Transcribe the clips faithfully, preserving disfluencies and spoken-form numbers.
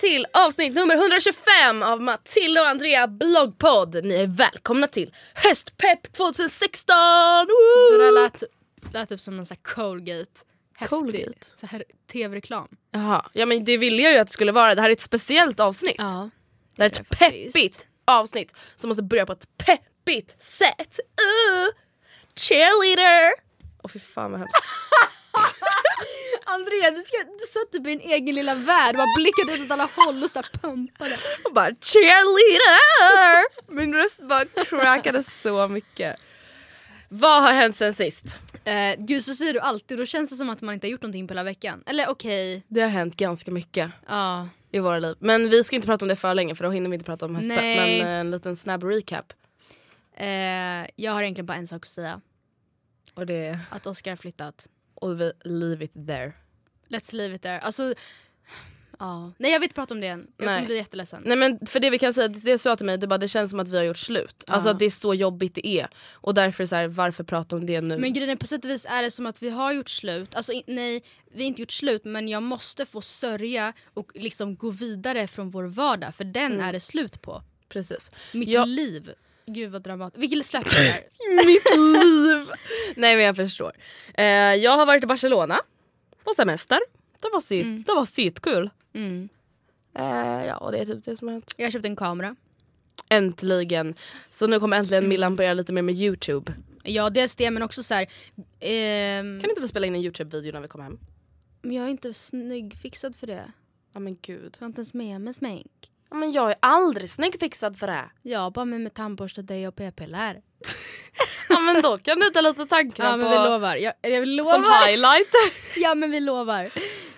Till avsnitt nummer etthundratjugofem av Matilda och Andrea bloggpod. Ni är välkomna till Höstpepp tjugohundrasexton. Woo! Det där lät, lät typ som en sån här Colgate. Colgate? Så här tv-reklam. Jaha, ja men det ville jag ju att det skulle vara. Det här är ett speciellt avsnitt. Ja, det, det är ett peppigt faktiskt. Avsnitt som måste börja på ett peppigt sätt. Uh, cheerleader! Åh oh, fy fan vad hemskt. Andrea, du, ska, du satt upp i en egen lilla värld. Bara blickade ut åt alla håll och så pumpade. Och bara, cheerleader! Min röst bara crackade så mycket. Vad har hänt sen sist? Eh, gud, så säger du alltid. Då känns det som att man inte har gjort någonting på hela veckan. Eller okej. Okay. Det har hänt ganska mycket ah. i våra liv. Men vi ska inte prata om det för länge, för då hinner vi inte prata om höstbett. Men eh, en liten snabb recap. Eh, jag har egentligen bara en sak att säga. Och det... Att Oscar har flyttat. Och vi leave it there. Let's leave it there. Alltså, ja. Nej, jag vill inte prata om det än. Jag kommer bli jätteledsen. Nej, men för det vi kan säga, det är så till mig, det, bara, det känns som att vi har gjort slut. Ja. Alltså att det är så jobbigt det är. Och därför så här, varför prata om det nu? Men grejen är, på sätt och vis är det som att vi har gjort slut. Alltså nej, vi har inte gjort slut, men jag måste få sörja och liksom gå vidare från vår vardag. För den mm. är det slut på. Precis. Mitt jag... liv... Gud vad dramatiskt. Vilket släpp det här. Mitt liv. Nej men jag förstår. Eh, jag har varit i Barcelona på semester. Det var sitt, mm. det var sitt kul. Mm. Eh, ja, och det är typ det som har hänt. Jag köpte en kamera. Äntligen. Så nu kommer äntligen mm. Milan börja lite mer med YouTube. Ja, dels det, men också så här. Eh, kan inte vi spela in en YouTube-video när vi kommer hem? Men jag är inte snygg fixad för det. Ja men gud. Jag har inte ens med mig smink. Men jag är aldrig snygg fixad för det här. Ja, bara med, med tandborste, dig och p-piller. Ja, men då kan du ta lite tankarna ja, på... Ja, men vi lovar. Jag, jag lovar. Som highlighter. Ja, men vi lovar.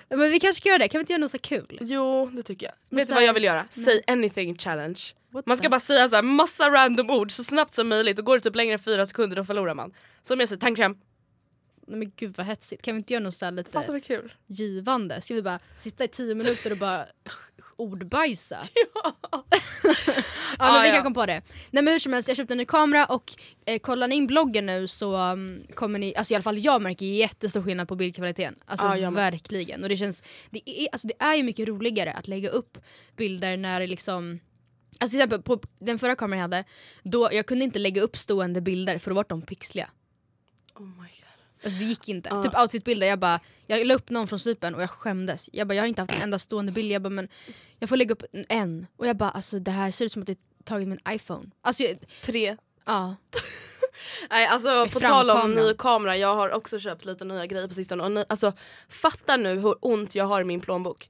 Men vi kanske ska göra det. Kan vi inte göra något så kul? Jo, det tycker jag. Men vet du vad jag vill göra? Nej. Say anything challenge. What man ska that? Bara säga så här massa random ord så snabbt som möjligt. Och går det typ längre än fyra sekunder, då förlorar man. Som jag säger, tandkräm. Nej men gud vad hetsigt. Kan vi inte göra något så här lite... Fattar vad kul. Givande. Ska vi bara sitta i tio minuter och bara... ordbajsa. Ja. Ja men ah, vi kan ja. Komma på det. Nej men hur som helst, jag köpte en ny kamera och eh, kollar ni in bloggen nu så um, kommer ni, alltså i alla fall jag märker jättestor skillnad på bildkvaliteten. Alltså ah, ja, verkligen. Och det känns, det är, alltså, det är ju mycket roligare att lägga upp bilder när det liksom, alltså till exempel på den förra kameran jag hade, då jag kunde inte lägga upp stående bilder för då var de pixliga. Oh my god. Alltså det gick inte. Ah. Typ outfitbilder, jag bara jag la upp någon från Cypern och jag skämdes. Jag bara jag har inte haft en enda stående bild. Jag bara men jag får lägga upp en och jag bara alltså det här ser ut som att det är taget med en iPhone. Alltså jag, tre. Ja. Nej, alltså på tal om ny kamera, jag har också köpt lite nya grejer på sistone. Och ni, alltså, fatta nu hur ont jag har i min plånbok.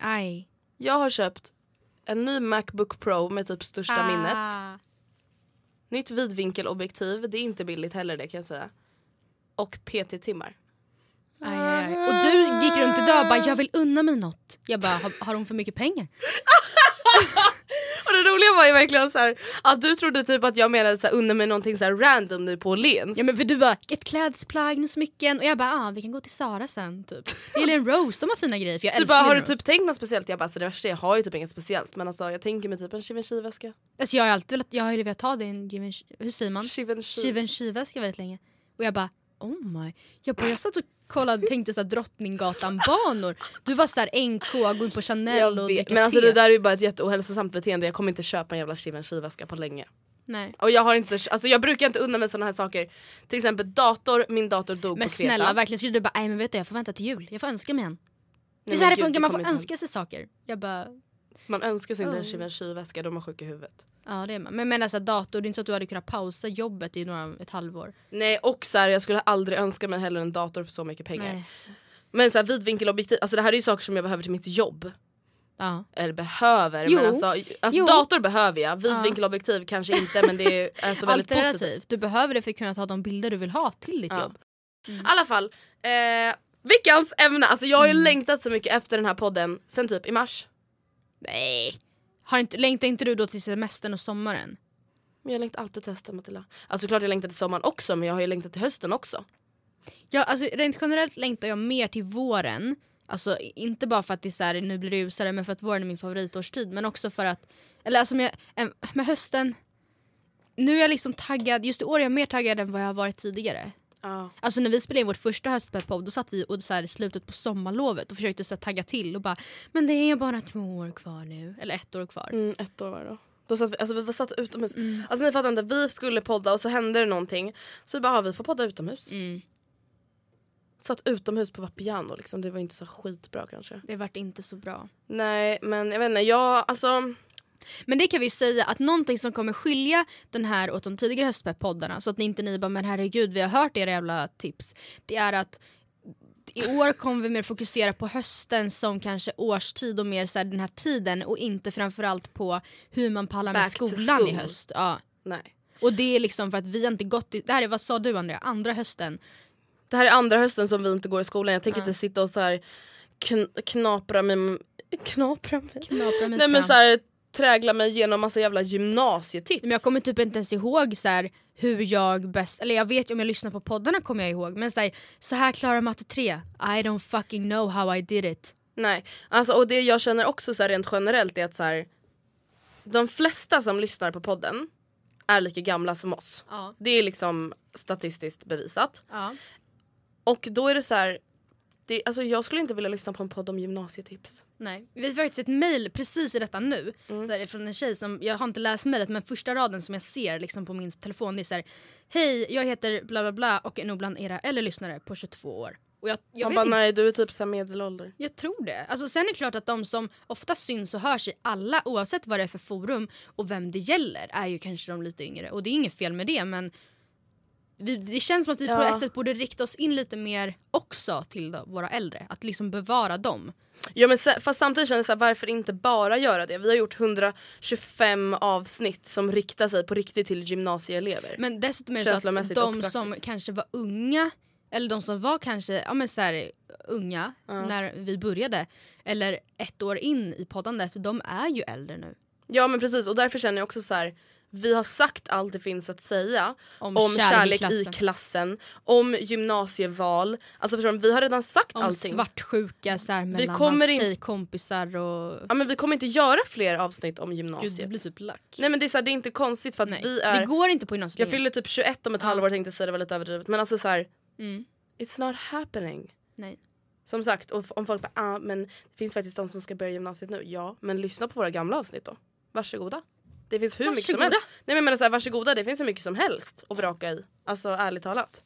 Aj. Jag har köpt en ny MacBook Pro med typ största ah. minnet. Nytt vidvinkelobjektiv, det är inte billigt heller, det kan jag säga. Och P T-timmar. Aj, aj, aj. Och du gick runt idag och bara, jag vill unna mig något. Jag bara, har, har hon för mycket pengar? Och det roliga var ju verkligen så här, att du trodde typ att jag menade så här, unna mig någonting så här random nu på Lens. Ja, men för du bara, ett klädsplagg, och smycken. Och jag bara, ah, vi kan gå till Sara sen typ. Eller en Rose, de har fina grejer, för jag älskar du bara, har du typ tänkt något speciellt? Jag bara, alltså det värsta, jag har ju typ inget speciellt. Men alltså jag tänker mig typ en Givenchy-väska. Alltså jag har ju alltid velat, jag har ju velat ta det en Givenchy, hur säger man? Givenchy. Givenchy-väska väldigt länge. Och jag bara, oh my. Jag bara, jag satt och kollade, tänkte så här Drottninggatan banor. Du var så här N K, gå in på Chanel och dricka. Men alltså det där är ju bara ett jätteohälsosamt beteende. Jag kommer inte köpa en jävla Givenchy-väska på länge. Nej. Och jag har inte, alltså jag brukar inte unna mig sådana här saker. Till exempel dator, min dator dog men på Kreta. Men snälla, verkligen skulle du bara, nej men vet du, jag får vänta till jul. Jag får önska mig en. Det är så här det funkar, man får önska sig saker. Jag bara... Man önskar sig inte oh. en Givenchy-väska, de har sjuk i huvudet. Ja, det är man. Men, men alltså dator, det är inte så att du hade kunnat pausa jobbet i några, ett halvår. Nej, och så här, jag skulle aldrig önska mig heller en dator för så mycket pengar. Nej. Men så här, vidvinkelobjektiv, alltså det här är ju saker som jag behöver till mitt jobb. Ja. Eller behöver, jo. men alltså, alltså jo. dator behöver jag, vidvinkelobjektiv ja. kanske inte, men det är så alltså väldigt positivt. Du behöver det för att kunna ta de bilder du vill ha till ditt ja. jobb. I mm. alla fall, eh, veckans ämne, alltså jag har ju mm. längtat så mycket efter den här podden sen typ i mars. Nej. Har inte, längtar inte du då till semestern och sommaren? Men jag längtar alltid till hösten, Matilda. Alltså klart jag längtar till sommaren också, men jag har ju längtat till hösten också. Ja, alltså rent generellt längtar jag mer till våren. Alltså inte bara för att det är så här, nu blir det ljusare, men för att våren är min favoritårstid. Men också för att, eller alltså med, med hösten, nu är jag liksom taggad, just i år är jag mer taggad än vad jag har varit tidigare. Ah. Alltså när vi spelade in vårt första höstpepp-podd, då satt vi och så här, i slutet på sommarlovet och försökte så här, tagga till och bara, men det är bara två år kvar nu, eller ett år kvar. Mm, ett år var det då. Då satt vi, alltså vi var satt utomhus. Mm. Alltså ni fattar inte, vi skulle podda och så hände det någonting. Så vi bara, ja, vi får podda utomhus. Mm. Satt utomhus på Vapiano liksom, det var inte så skitbra kanske. Det vart inte så bra. Nej, men jag vet inte, jag, alltså... Men det kan vi ju säga att någonting som kommer skilja den här åt de tidigare höstpepp-poddarna, så att ni inte ni bara, men herregud, vi har hört era jävla tips, det är att i år kommer vi mer fokusera på hösten som kanske årstid och mer så här, den här tiden, och inte framförallt på hur man pallar med skolan i höst. Ja. Nej. Och det är liksom för att vi inte gått i, det här är, vad sa du Andrea, andra hösten? Det här är andra hösten som vi inte går i skolan. Jag tänker ja. inte sitta och så här kn- knapra med knapra med, knapra med nej, men så här, trägla mig genom massa jävla gymnasietips. Men jag kommer typ inte ens ihåg så här, hur jag bäst, eller jag vet ju om jag lyssnar på poddarna kommer jag ihåg, men så här, så här klarar matte tre. I don't fucking know how I did it. Nej, alltså, och det jag känner också så här, rent generellt är att så här, de flesta som lyssnar på podden är lika gamla som oss. Ja. Det är liksom statistiskt bevisat. Ja. Och då är det så här, det, alltså jag skulle inte vilja lyssna på en podd om gymnasietips. Nej, vi har faktiskt ett mejl precis i detta nu. Mm. Där är från en tjej som, jag har inte läst mejlet, men första raden som jag ser liksom på min telefon, det är så här, hej, jag heter bla bla bla och är nog bland era eller lyssnare på tjugotvå år. Och jag, jag man vet bara, inte. Nej, du är typ så här medelålder. Jag tror det. Alltså sen är det klart att de som ofta syns och hörs i alla, oavsett vad det är för forum och vem det gäller, är ju kanske de lite yngre. Och det är inget fel med det, men... Vi, det känns som att vi ja. på ett sätt borde rikta oss in lite mer också till då, våra äldre. Att liksom bevara dem. Ja, men fast samtidigt känns det så här, varför inte bara göra det? Vi har gjort hundratjugofem avsnitt som riktar sig på riktigt till gymnasieelever. Men dessutom är det så att de som kanske var unga, eller de som var kanske ja, men så här, unga ja. när vi började, eller ett år in i poddandet, de är ju äldre nu. Ja, men precis. Och därför känner jag också så här... Vi har sagt allt det finns att säga om, om kärlek, kärlek i, klassen. i klassen, om gymnasieval. Alltså förstår du, vi har redan sagt om allting. Om svartsjuka så här, mellan hans in... tjejkompisar och... Ja, men vi kommer inte göra fler avsnitt om gymnasiet. Gud, det blir typ lack. Nej, men det är, så här, det är inte konstigt för att Nej, vi är... Det går inte på gymnasiet. Jag fyller typ tjugoett om ett ja. halvår, jag tänkte säga det var lite överdrivet. Men alltså så här, mm. it's not happening. Nej. Som sagt, och om folk bara, ah, men det finns faktiskt de som ska börja gymnasiet nu. Ja, men lyssna på våra gamla avsnitt då. Varsågoda. Det finns hur varsågoda. mycket som helst. Nej, men men så här, varsågoda, det finns hur mycket som helst att vraka i. Alltså ärligt talat.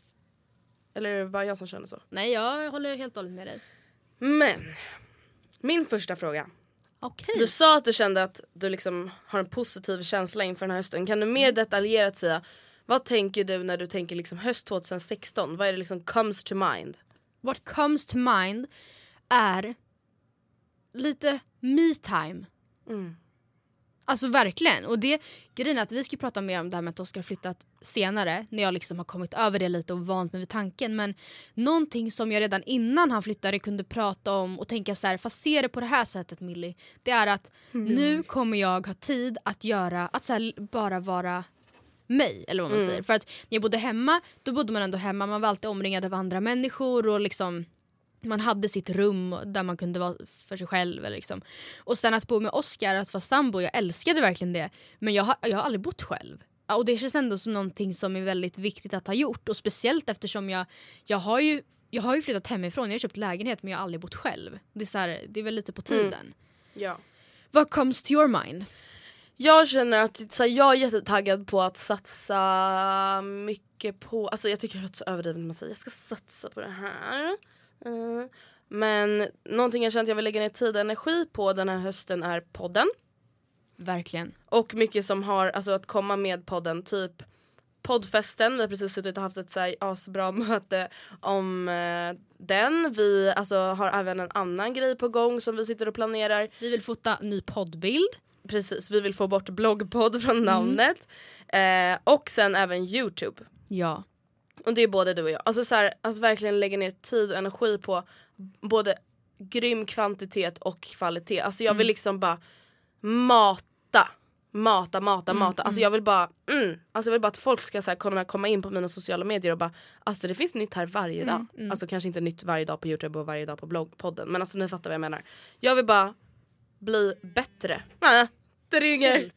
Eller var jag som känner så? Nej, jag håller helt och hållet med dig. Men min första fråga. Okay. Du sa att du kände att du liksom har en positiv känsla inför den här hösten. Kan du mer detaljerat säga Vad tänker du när du tänker liksom höst tjugohundrasexton? Vad är det liksom comes to mind? What comes to mind är lite me time. Mm. Alltså verkligen. Och det grejen är att vi ska prata mer om det här med att Oscar har flyttat senare. När jag liksom har kommit över det lite och vant mig vid tanken. Men någonting som jag redan innan han flyttade kunde prata om och tänka så här, fast se det på det här sättet, Millie. Det är att mm. nu kommer jag ha tid att göra, att så här, bara vara mig. Eller vad man mm. säger. För att när jag bodde hemma, då bodde man ändå hemma. Man var alltid omringad av andra människor och liksom... Man hade sitt rum där man kunde vara för sig själv. Liksom. Och sen att bo med Oscar, att vara sambo, jag älskade verkligen det. Men jag har, jag har aldrig bott själv. Och det känns ändå som någonting som är väldigt viktigt att ha gjort. Och speciellt eftersom jag, jag, har, ju, jag har ju flyttat hemifrån. Jag har köpt lägenhet, men jag har aldrig bott själv. Det är, så här, det är väl lite på tiden. Mm. Ja. What comes to your mind? Jag känner att så här, jag är jättetaggad på att satsa mycket på... Alltså jag tycker att det är så överdrivet när man säger jag ska satsa på det här... Mm. Men någonting jag känner att jag vill lägga ner tid och energi på den här hösten är podden. Verkligen. Och mycket som har, alltså att komma med podden. Typ poddfesten, vi har precis suttit och haft ett så här asbra möte om eh, den. Vi alltså, har även en annan grej på gång som vi sitter och planerar. Vi vill fota ny poddbild. Precis, vi vill få bort bloggpodd från namnet. mm. eh, Och sen även YouTube. Ja. Och det är både du och jag. Alltså så här, att verkligen lägga ner tid och energi på både grym kvantitet och kvalitet. Alltså jag vill liksom bara mata, mata, mata, mm, mata. Alltså jag vill bara, mm. alltså jag vill bara att folk ska så här, kunna komma in på mina sociala medier och bara, alltså det finns nytt här varje dag. Mm, mm. Alltså kanske inte nytt varje dag på YouTube och varje dag på bloggpodden. Men alltså ni fattar vad jag menar. Jag vill bara bli bättre. Nej, det ringer.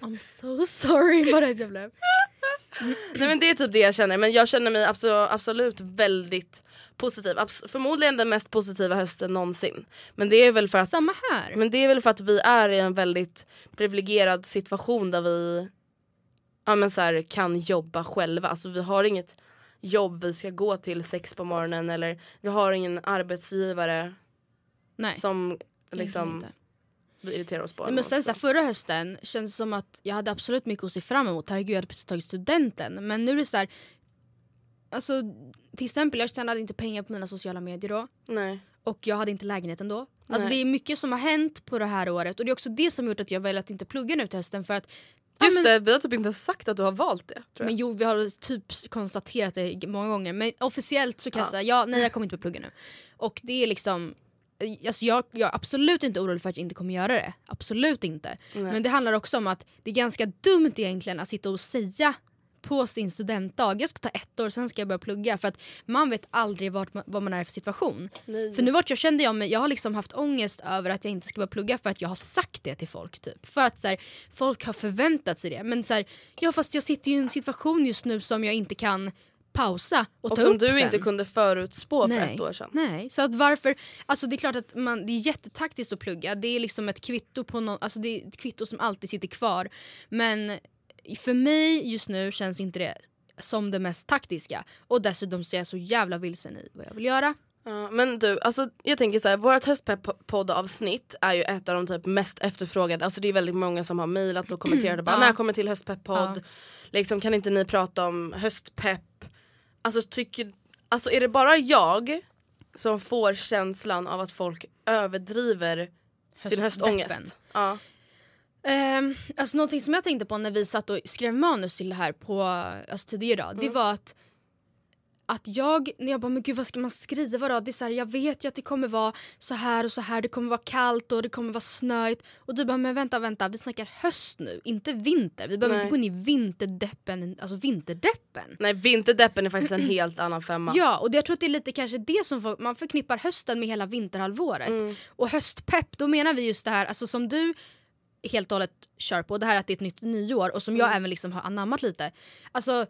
I'm so sorry, vad rädd jag blev. Nej men det är typ det jag känner. Men jag känner mig absolut, absolut väldigt positiv. Abs- förmodligen den mest positiva hösten någonsin. Men det är väl för att samma här. Men det är väl för att vi är i en väldigt privilegierad situation där vi ja, men så här, kan jobba själva. Alltså vi har inget jobb vi ska gå till sex på morgonen. Eller vi har ingen arbetsgivare. Nej. Som liksom irriterar oss på. Men sen så här, förra hösten känns som att jag hade absolut mycket att se fram emot. Herregud, jag hade precis tagit studenten. Men nu är det så här, alltså till exempel jag tjänade inte pengar på mina sociala medier då. Nej. Och jag hade inte lägenheten då. Alltså det är mycket som har hänt på det här året. Och det är också det som gjort att jag väljer att inte plugga nu till hösten. För att just ja, men, det, vi har typ inte sagt att du har valt det, tror jag. Men jo, vi har typ konstaterat det många gånger. Men officiellt så kan jag säga ja, nej jag kommer inte på plugga nu. Och det är liksom alltså jag, jag är absolut inte orolig för att jag inte kommer göra det. Absolut inte. Nej. Men det handlar också om att det är ganska dumt egentligen att sitta och säga på sin studentdag, jag ska ta ett år, sen ska jag börja plugga. För att man vet aldrig vart man, vad man är för situation. Nej. För nu vart jag kände jag mig, jag har liksom haft ångest över att jag inte ska börja plugga för att jag har sagt det till folk typ. För att så här, folk har förväntat sig det. Men så här, ja fast jag sitter ju i en situation just nu som jag inte kan pausa och, och ta upp sen. Och som du inte kunde förutspå nej, för ett år sedan. Nej, så att varför... Alltså det är klart att man, det är jättetaktiskt att plugga. Det är liksom ett kvitto på någon... Alltså det är ett kvitto som alltid sitter kvar. Men för mig just nu känns inte det som det mest taktiska. Och dessutom så är jag så jävla vilsen i vad jag vill göra. Uh, men du, alltså jag tänker så här, vårt höstpepp-poddavsnitt är ju ett av de typ mest efterfrågade. Alltså det är väldigt många som har mejlat och kommenterat mm, och bara, ja. När kommer till höstpepp-podd? Ja. Liksom, kan inte ni prata om höstpepp? Alltså, tycker, alltså är det bara jag som får känslan av att folk överdriver höst- sin höstångest? Ja. Um, alltså någonting som jag tänkte på när vi satt och skrev manus till det här på alltså, tidigare dag. Mm. Det var att, att jag, när jag bara, men gud vad ska man skriva då? Det är så här, jag vet ju att det kommer vara så här och så här. Det kommer vara kallt och det kommer vara snöigt. Och du bara, men vänta, vänta. Vi snackar höst nu, inte vinter. Vi behöver inte gå in i vinterdeppen. Alltså vinterdeppen. Nej, vinterdeppen är faktiskt en helt annan femma. Ja, och jag tror att det är lite kanske det som för, man förknippar hösten med hela vinterhalvåret. Mm. Och höstpepp, då menar vi just det här, alltså som du... helt och hållet kör på. Det här att det är ett nytt nyår och som mm. jag även liksom har anammat lite. Alltså,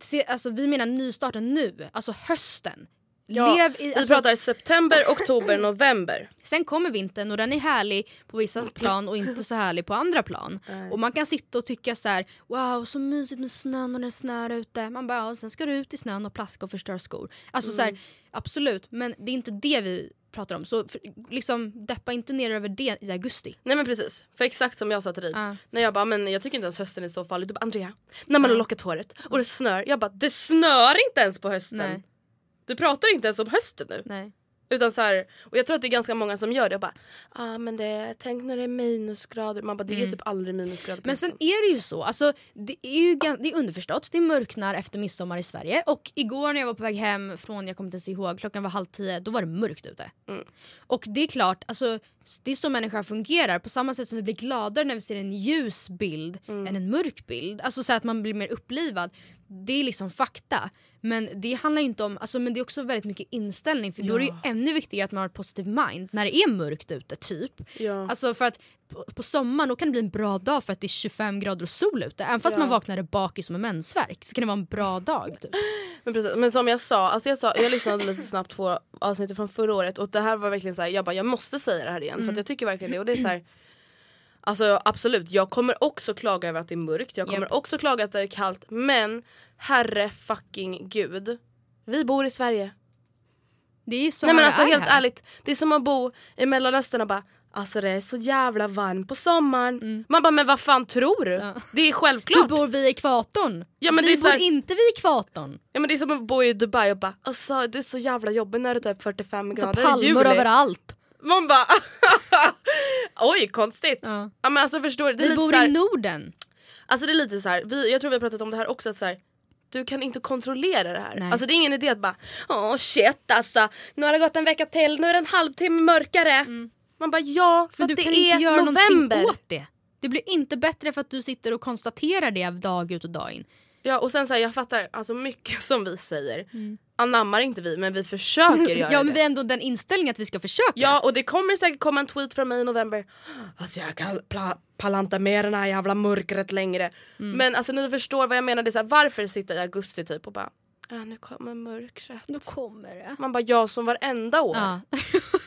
se, alltså vi menar nystarten nu. Alltså hösten. Ja, Lev i, alltså... vi pratar september, oktober, november. Sen kommer vintern och den är härlig på vissa plan och inte så härlig på andra plan. Mm. Och man kan sitta och tycka så här, wow, så mysigt med snön och det snör ute. Man bara, ja, sen ska du ut i snön och plaska och förstöra skor. Alltså mm. så här, absolut. Men det är inte det vi pratar om. Så för, liksom deppa inte ner över det i augusti. Nej men precis, för exakt som jag sa till dig. Uh. När jag bara, men jag tycker inte ens hösten är så farlig. Du bara, Andrea, när man uh. har lockat håret och det snör. Jag bara, det snör inte ens på hösten. Nej. Du pratar inte ens om hösten nu. Nej. Utan så här, och jag tror att det är ganska många som gör det. Jag bara, ah, men det, tänk när det är minusgrader. Man bara, det är mm. typ aldrig minusgrader. Men sen är det ju så, alltså, det är ju det är underförstått. Det mörknar efter midsommar i Sverige. Och igår när jag var på väg hem från, jag kommer inte ens ihåg, klockan var halv tio, då var det mörkt ute. Mm. Och det är klart, alltså, det är så människor fungerar. På samma sätt som vi blir gladare när vi ser en ljus bild mm. än en mörk bild. Alltså så att man blir mer upplivad. Det är liksom fakta. Men det handlar ju inte om, alltså, men det är också väldigt mycket inställning. För ja. Då är det ju ännu viktigare att man har ett positivt mind när det är mörkt ute, typ. Ja. Alltså för att på, på sommaren då kan det bli en bra dag för att det är tjugofem grader och sol ute. Även fast ja. Man vaknar bakis som en mensvärk, så kan det vara en bra dag, typ. Men precis, men som jag sa, alltså jag, sa jag lyssnade lite snabbt på avsnittet från förra året. Och det här var verkligen så här, jag bara, jag måste säga det här igen. Mm. För att jag tycker verkligen det, och det är så här... Alltså absolut, jag kommer också klaga över att det är mörkt. Jag kommer yep. också klaga att det är kallt. Men herre fucking gud, vi bor i Sverige. Det är så. Nej, men alltså, är helt här. Ärligt, det är som att bo i Mellanöstern och bara, alltså det är så jävla varmt på sommaren. Mm. Man bara, men vad fan tror du? Ja. Det är självklart. Du bor vid ekvatorn. Ja, men vi det är bor här... inte vid ekvatorn. Ja, men det är som att bo i Dubai och bara, alltså det är så jävla jobbigt när det är fyrtiofem grader i juli. Palmer överallt. Man bara, oj, konstigt. Ja. Ja, men alltså, förstår du, det är vi lite bor så här, i Norden. Alltså det är lite så här, vi, jag tror vi har pratat om det här också, att så här, du kan inte kontrollera det här. Nej. Alltså det är ingen idé att bara, åh shit alltså, nu har det gått en vecka till, nu är det en halvtimme mörkare. Mm. Man bara, ja, för men att du det kan är inte göra november. Åt det. Det blir inte bättre för att du sitter och konstaterar det dag ut och dag in. Ja, och sen så här, jag fattar, alltså mycket som vi säger mm. anammar inte vi, men vi försöker göra det. Ja, men vi har ändå den inställningen att vi ska försöka. Ja, och det kommer säkert komma en tweet från mig i november. Alltså jag kan pla- palanta med den här jävla mörkret längre. Mm. Men alltså ni förstår vad jag menar. Det är så här, varför sitter jag i augusti typ och bara, ja nu kommer mörkret. Nu kommer det. Man bara, ja som varenda år. Ja.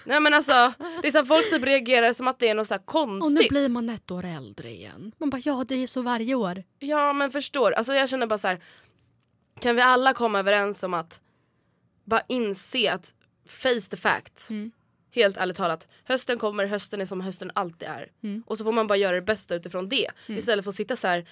Nej men alltså, det är så här, folk typ reagerar som att det är något så här konstigt. Och nu blir man ett år äldre igen. Man bara, ja det är så varje år. Ja men förstår, alltså jag känner bara så här, kan vi alla komma överens om att bara inse att face the fact. Mm. Helt ärligt talat. Hösten kommer, hösten är som hösten alltid är. Mm. Och så får man bara göra det bästa utifrån det. Mm. Istället för att sitta så här,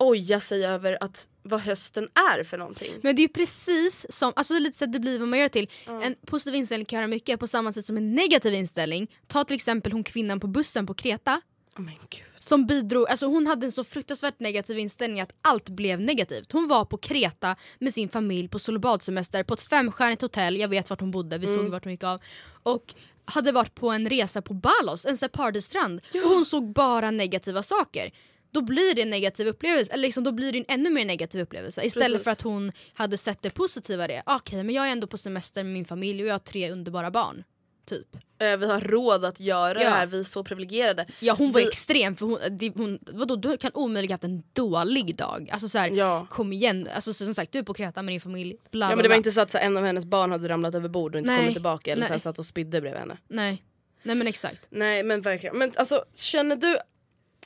oja sig över att vad hösten är för någonting. Men det är ju precis som, alltså det är lite så att det blir vad man gör till. Mm. En positiv inställning kan göra mycket på samma sätt som en negativ inställning. Ta till exempel hon kvinnan på bussen på Kreta. Oh my God. Som bidrog, alltså hon hade en så fruktansvärt negativ inställning att allt blev negativt. Hon var på Kreta med sin familj på solbadsemester på ett femstjärnigt hotell. Jag vet vart hon bodde, vi såg mm. vart hon gick av. Och hade varit på en resa på Balos, en partystrand. Ja. Och hon såg bara negativa saker. Då blir det en negativ upplevelse, eller liksom då blir det en ännu mer negativ upplevelse. Istället Precis. För att hon hade sett det positiva det. Okej, okay, men jag är ändå på semester med min familj och jag har tre underbara barn. Typ. Vi har råd att göra ja. Det här, vi är så privilegierade. Ja, hon var vi... extrem för hon, det, hon vadå, du kan omöjligt haft en dålig dag. Alltså så här, ja. Kom igen, alltså som sagt, du är på Kreta med din familj. Bla, bla, bla. Ja, men det var inte så att så här, en av hennes barn hade ramlat över bord och inte Nej. Kommit tillbaka eller Nej. Så här, satt och spydde bredvid henne. Nej. Nej men exakt. Nej, men verkligen. Men alltså känner du,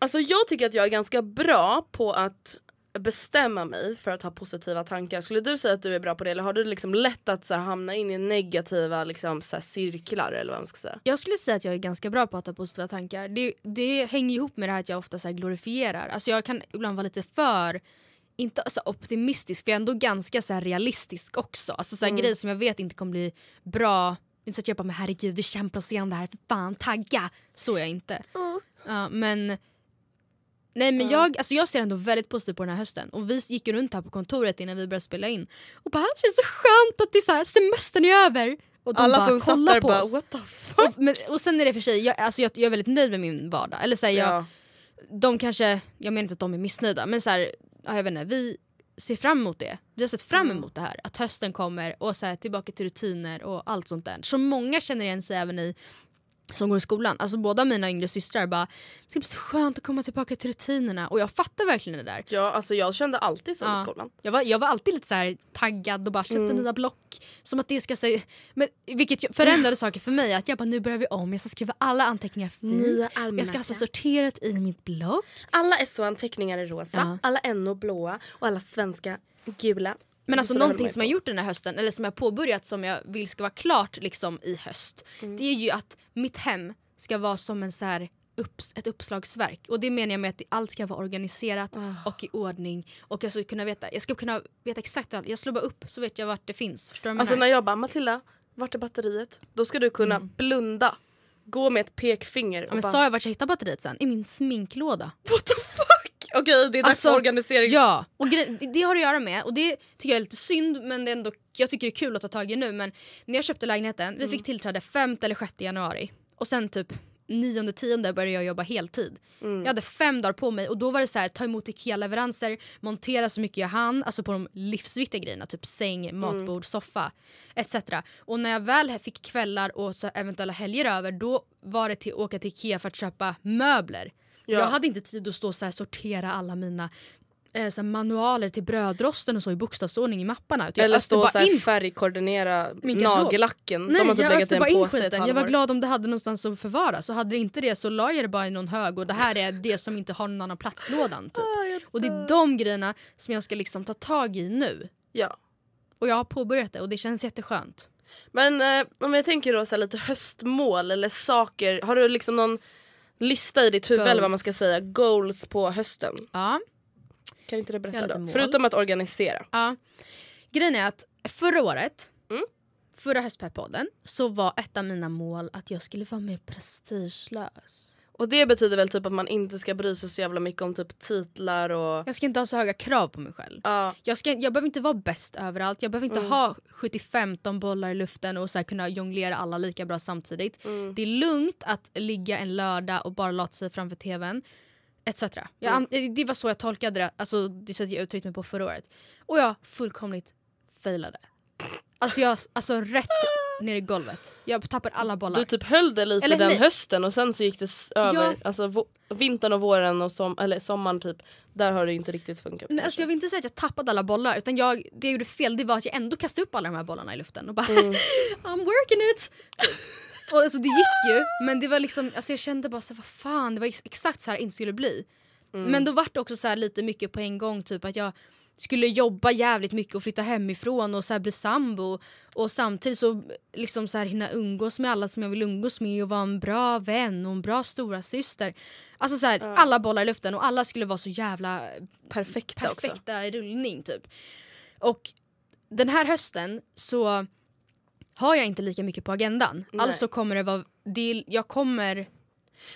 alltså jag tycker att jag är ganska bra på att bestämma mig för att ha positiva tankar. Skulle du säga att du är bra på det, eller har du liksom lätt att så här, hamna in i negativa liksom, så här, cirklar eller vad man ska säga? Jag skulle säga att jag är ganska bra på att ha positiva tankar. Det, det hänger ihop med det här att jag ofta så här, glorifierar. Alltså jag kan ibland vara lite för inte så optimistisk, för jag är ändå ganska så här, realistisk också. Alltså så här, mm. grejer som jag vet inte kommer bli bra. Inte så att jag bara, men herregud, vi kämpar oss igen det här. För fan, tagga! Så är jag inte. Mm. Ja, men... Nej men mm. jag, alltså jag ser ändå väldigt positivt på den här hösten. Och vi gick runt här på kontoret innan vi började spela in och bara, det känns så skönt att det är så här, semestern är över. Och de alla bara, som kollar på bara, oss. What the fuck? Och, men, och sen är det för sig, jag, alltså jag, jag är väldigt nöjd med min vardag. Eller så här, jag, ja. De kanske, jag menar inte att de är missnöjda, men så här, ja, jag vet inte, vi ser fram emot det. Vi har sett fram emot det här, att hösten kommer och så här, tillbaka till rutiner och allt sånt där. Så många känner igen sig även i som går i skolan. Alltså båda mina yngre systrar bara, det är så skönt att komma tillbaka till rutinerna. Och jag fattar verkligen det där. Ja, alltså jag kände alltid så ja. I skolan. Jag var, jag var alltid lite så här taggad och bara köpte mm. nya block. Som att det ska säga... Men vilket förändrade saker för mig. Att jag bara, nu börjar vi om. Jag ska skriva alla anteckningar fint. Jag ska ha alltså sorterat i mitt block. Alla S O-anteckningar är rosa. Ja. Alla N O blåa. Och alla svenska gula. Men alltså någonting som jag gjort den här hösten, eller som jag påbörjat, som jag vill ska vara klart liksom i höst, mm. det är ju att mitt hem ska vara som en så här upps, ett uppslagsverk. Och det menar jag med att allt ska vara organiserat oh. och i ordning. Och jag ska kunna veta, jag ska kunna veta exakt allt. Jag slår bara upp så vet jag vart det finns. Förstår du? Alltså när jag bara, Matilda, vart är batteriet? Då ska du kunna mm. blunda, gå med ett pekfinger. Ja, men bara... sa jag vart jag hittar batteriet sen? I min sminklåda. What the fuck? Okej, det är dags alltså, för organiserings... Ja, och det, det har att göra med. Och det tycker jag är lite synd, men det är ändå, jag tycker det är kul att ta tag i nu. Men när jag köpte lägenheten, vi mm. fick tillträde femte eller sjätte januari. Och sen typ nionde, tionde började jag jobba heltid. Mm. Jag hade fem dagar på mig. Och då var det så här, ta emot IKEA-leveranser, montera så mycket jag hann. Alltså på de livsviktiga grejerna, typ säng, matbord, mm. soffa, et cetera. Och när jag väl fick kvällar och så eventuella helger över, då var det till att åka till IKEA för att köpa möbler. Ja. Jag hade inte tid att stå och så här sortera alla mina eh, så här manualer till brödrosten och så i bokstavsordning i mapparna. Jag Eller stå och in... färgkoordinera nagellacken. Nej, de jag öste bara in skiten. Jag var glad om det hade någonstans att förvara. Så hade det inte det så la jag det bara i någon hög. Och det här är det som inte har någon annan platslådan. Typ. Ah, och det är de grejerna som jag ska liksom ta tag i nu. Ja. Och jag har påbörjat det och det känns jätteskönt. Men eh, om jag tänker då så här, lite höstmål eller saker. Har du liksom någon... lista i ditt huvud eller vad man ska säga. Goals på hösten. Ja. Kan inte du berätta då? Mål. Förutom att organisera. Ja. Grejen är att förra året, mm. förra höstpepp-podden, så var ett av mina mål att jag skulle vara mer prestigelös. Och det betyder väl typ att man inte ska bry sig så jävla mycket om typ titlar och... Jag ska inte ha så höga krav på mig själv. Uh. Jag, ska, jag behöver inte vara bäst överallt. Jag behöver inte mm. ha sjuttiofem bollar i luften och så här kunna jonglera alla lika bra samtidigt. Mm. Det är lugnt att ligga en lördag och bara låta sig framför tvn, et cetera. Jag, mm. Det var så jag tolkade det. Alltså det så att jag uttryckte mig på förra året. Och jag fullkomligt failade. Alltså jag, alltså rätt... ner i golvet. Jag tappar alla bollar. Du typ höll det lite eller, den nej. hösten och sen så gick det över. Jag, alltså vo- vintern och våren och som, eller sommaren typ. Där har det inte riktigt funkat. Nej, alltså jag vill inte säga att jag tappade alla bollar, utan jag, det jag gjorde fel, det var att jag ändå kastade upp alla de här bollarna i luften och bara mm. I'm working it! Och alltså det gick ju, men det var liksom, alltså jag kände bara så här, vad fan, det var exakt så här det inte skulle bli. Mm. Men då var det också så här lite mycket på en gång, typ att jag skulle jobba jävligt mycket och flytta hemifrån och så här bli sambo. Och samtidigt så liksom så här hinna umgås med alla som jag vill umgås med och vara en bra vän och en bra stora syster. Alltså så här, mm. alla bollar i luften och alla skulle vara så jävla perfekta, perfekta också. Rullning typ. Och den här hösten så har jag inte lika mycket på agendan. Nej. Alltså kommer det vara, det, jag kommer...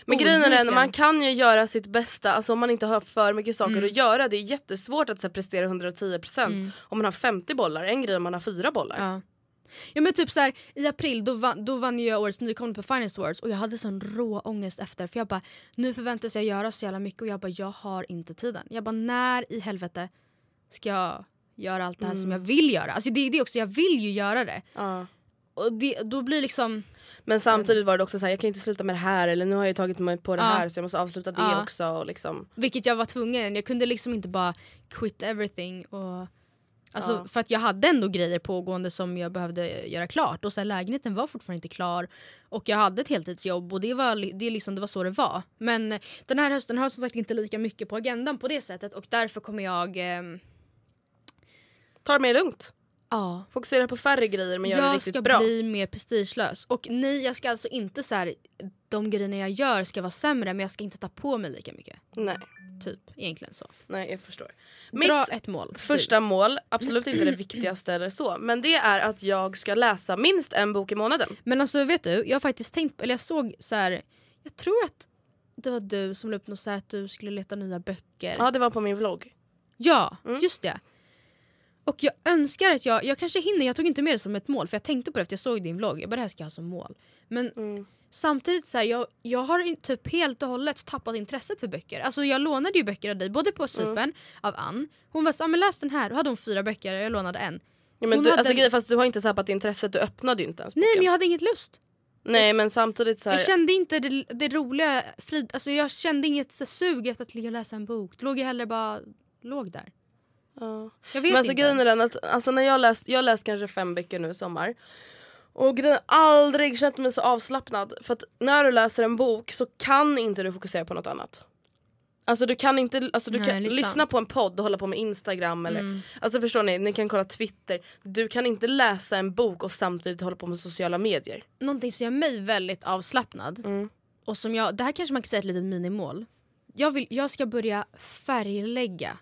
Men grejen är att man kan ju göra sitt bästa. Alltså om man inte har för mycket saker mm. att göra. Det är jättesvårt att så här, prestera hundratio procent mm. om man har femtio bollar. En grej om man har fyra bollar. Ja, ja men typ så här, i april då, va- då vann jag årets nykomling på Finance Awards. Och jag hade sån rå ångest efter. För jag bara, nu förväntas jag göra så jävla mycket. Och jag bara, jag har inte tiden. Jag bara, när i helvete ska jag göra allt det här mm. som jag vill göra? Alltså det är det också, jag vill ju göra det. Ja. Och det, då blir liksom... Men samtidigt var det också så här, jag kan inte sluta med det här. Eller nu har jag tagit mig på det ja. här, så jag måste avsluta det ja. också och liksom... Vilket jag var tvungen. Jag kunde liksom inte bara quit everything och... Alltså ja. för att jag hade ändå grejer pågående som jag behövde göra klart. Och så här, lägenheten var fortfarande inte klar. Och jag hade ett heltidsjobb. Och det var, det liksom, det var så det var. Men den här hösten har som sagt inte lika mycket på agendan på det sättet. Och därför kommer jag... Eh... Ta det mer lugnt. Ja. Fokusera på färre grejer men gör jag det riktigt bra. Jag ska bli mer prestigelös. Och nej, jag ska alltså inte så här, de grejerna jag gör ska vara sämre, men jag ska inte ta på mig lika mycket. Nej. Typ, egentligen så. Nej, jag förstår. Bra, mitt ett mål, första typ. mål, absolut inte det viktigaste eller så, men det är att jag ska läsa minst en bok i månaden. Men alltså, vet du, jag har faktiskt tänkt, eller jag såg så här, jag tror att det var du som la upp något så här, att du skulle leta nya böcker. Ja, det var på min vlogg. Ja, mm. just det. Och jag önskar att jag, jag kanske hinner, jag tog inte med det som ett mål. För jag tänkte på det efter jag såg din vlogg. Jag bara, det här ska jag ha som mål. Men mm. samtidigt så här, jag, jag har typ helt och hållet tappat intresset för böcker. Alltså jag lånade ju böcker av dig, både på Cypern mm. av Ann. Hon var så, ah, men läs den här. Då hade hon fyra böcker, jag lånade en. Ja, men du, alltså, en... Fast du har inte tappat intresset, du öppnade ju inte ens boken. Nej, men jag hade inget lust. Nej, jag, men samtidigt så här... Jag kände inte det, det roliga, frid, alltså jag kände inget så sug efter att ligga och läsa en bok. Då låg jag heller bara, låg där. Ja. Jag vet men alltså inte. Grejen är den att alltså när jag läst jag läst kanske fem böcker nu i sommar. Och grejen aldrig känt mig så avslappnad, för att när du läser en bok så kan inte du fokusera på något annat. Alltså du kan inte, alltså du Nej, kan liksom. lyssna på en podd och hålla på med Instagram eller, mm. alltså förstår ni, ni kan kolla Twitter. Du kan inte läsa en bok och samtidigt hålla på med sociala medier. Någonting som gör mig väldigt avslappnad mm. och som jag, det här kanske man kan säga ett litet minimål. Jag vill, jag ska börja färglägga.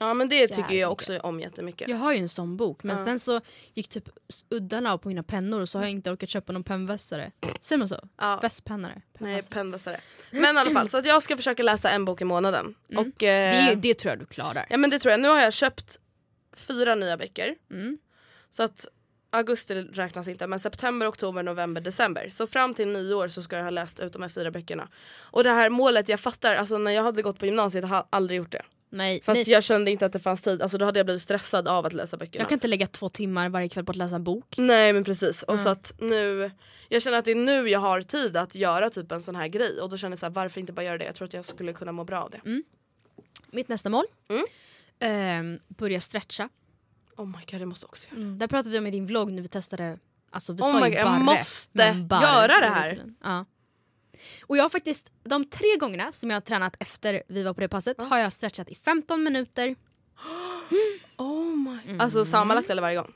Ja, men det tycker jag också om jättemycket. Jag har ju en sån bok, men ja. sen så gick typ uddarna av på mina pennor och så har jag inte orkat köpa någon pennvässare. Säger man så? Ja. Västpennare. Nej, pennvässare. Men i alla fall, så att jag ska försöka läsa en bok i månaden. Mm. Och, eh, det, det tror jag du klarar. Ja, men det tror jag. Nu har jag köpt fyra nya böcker. Mm. Så att augusti räknas inte, men september, oktober, november, december. Så fram till nyår så ska jag ha läst ut de här fyra böckerna. Och det här målet, jag fattar, alltså när jag hade gått på gymnasiet har jag aldrig gjort det. Nej, för att nej. jag kände inte att det fanns tid. Alltså då hade jag blivit stressad av att läsa böckerna. Jag kan inte lägga två timmar varje kväll på att läsa en bok. Nej, men precis. Och mm. så att nu, jag känner att det är nu jag har tid att göra typ en sån här grej. Och då känner jag så här, varför inte bara göra det? Jag tror att jag skulle kunna må bra av det. mm. Mitt nästa mål mm. eh, börja stretcha. Oh my god, det måste jag också göra. mm. Där pratade vi om i din vlogg när vi testade. Alltså vi oh sa ju barre. Jag måste barre, göra det här. Ja. Och jag har faktiskt, de tre gångerna som jag har tränat efter vi var på det passet mm. har jag stretchat i femton minuter. Mm. Oh my. Mm. Alltså sammanlagt eller varje gång?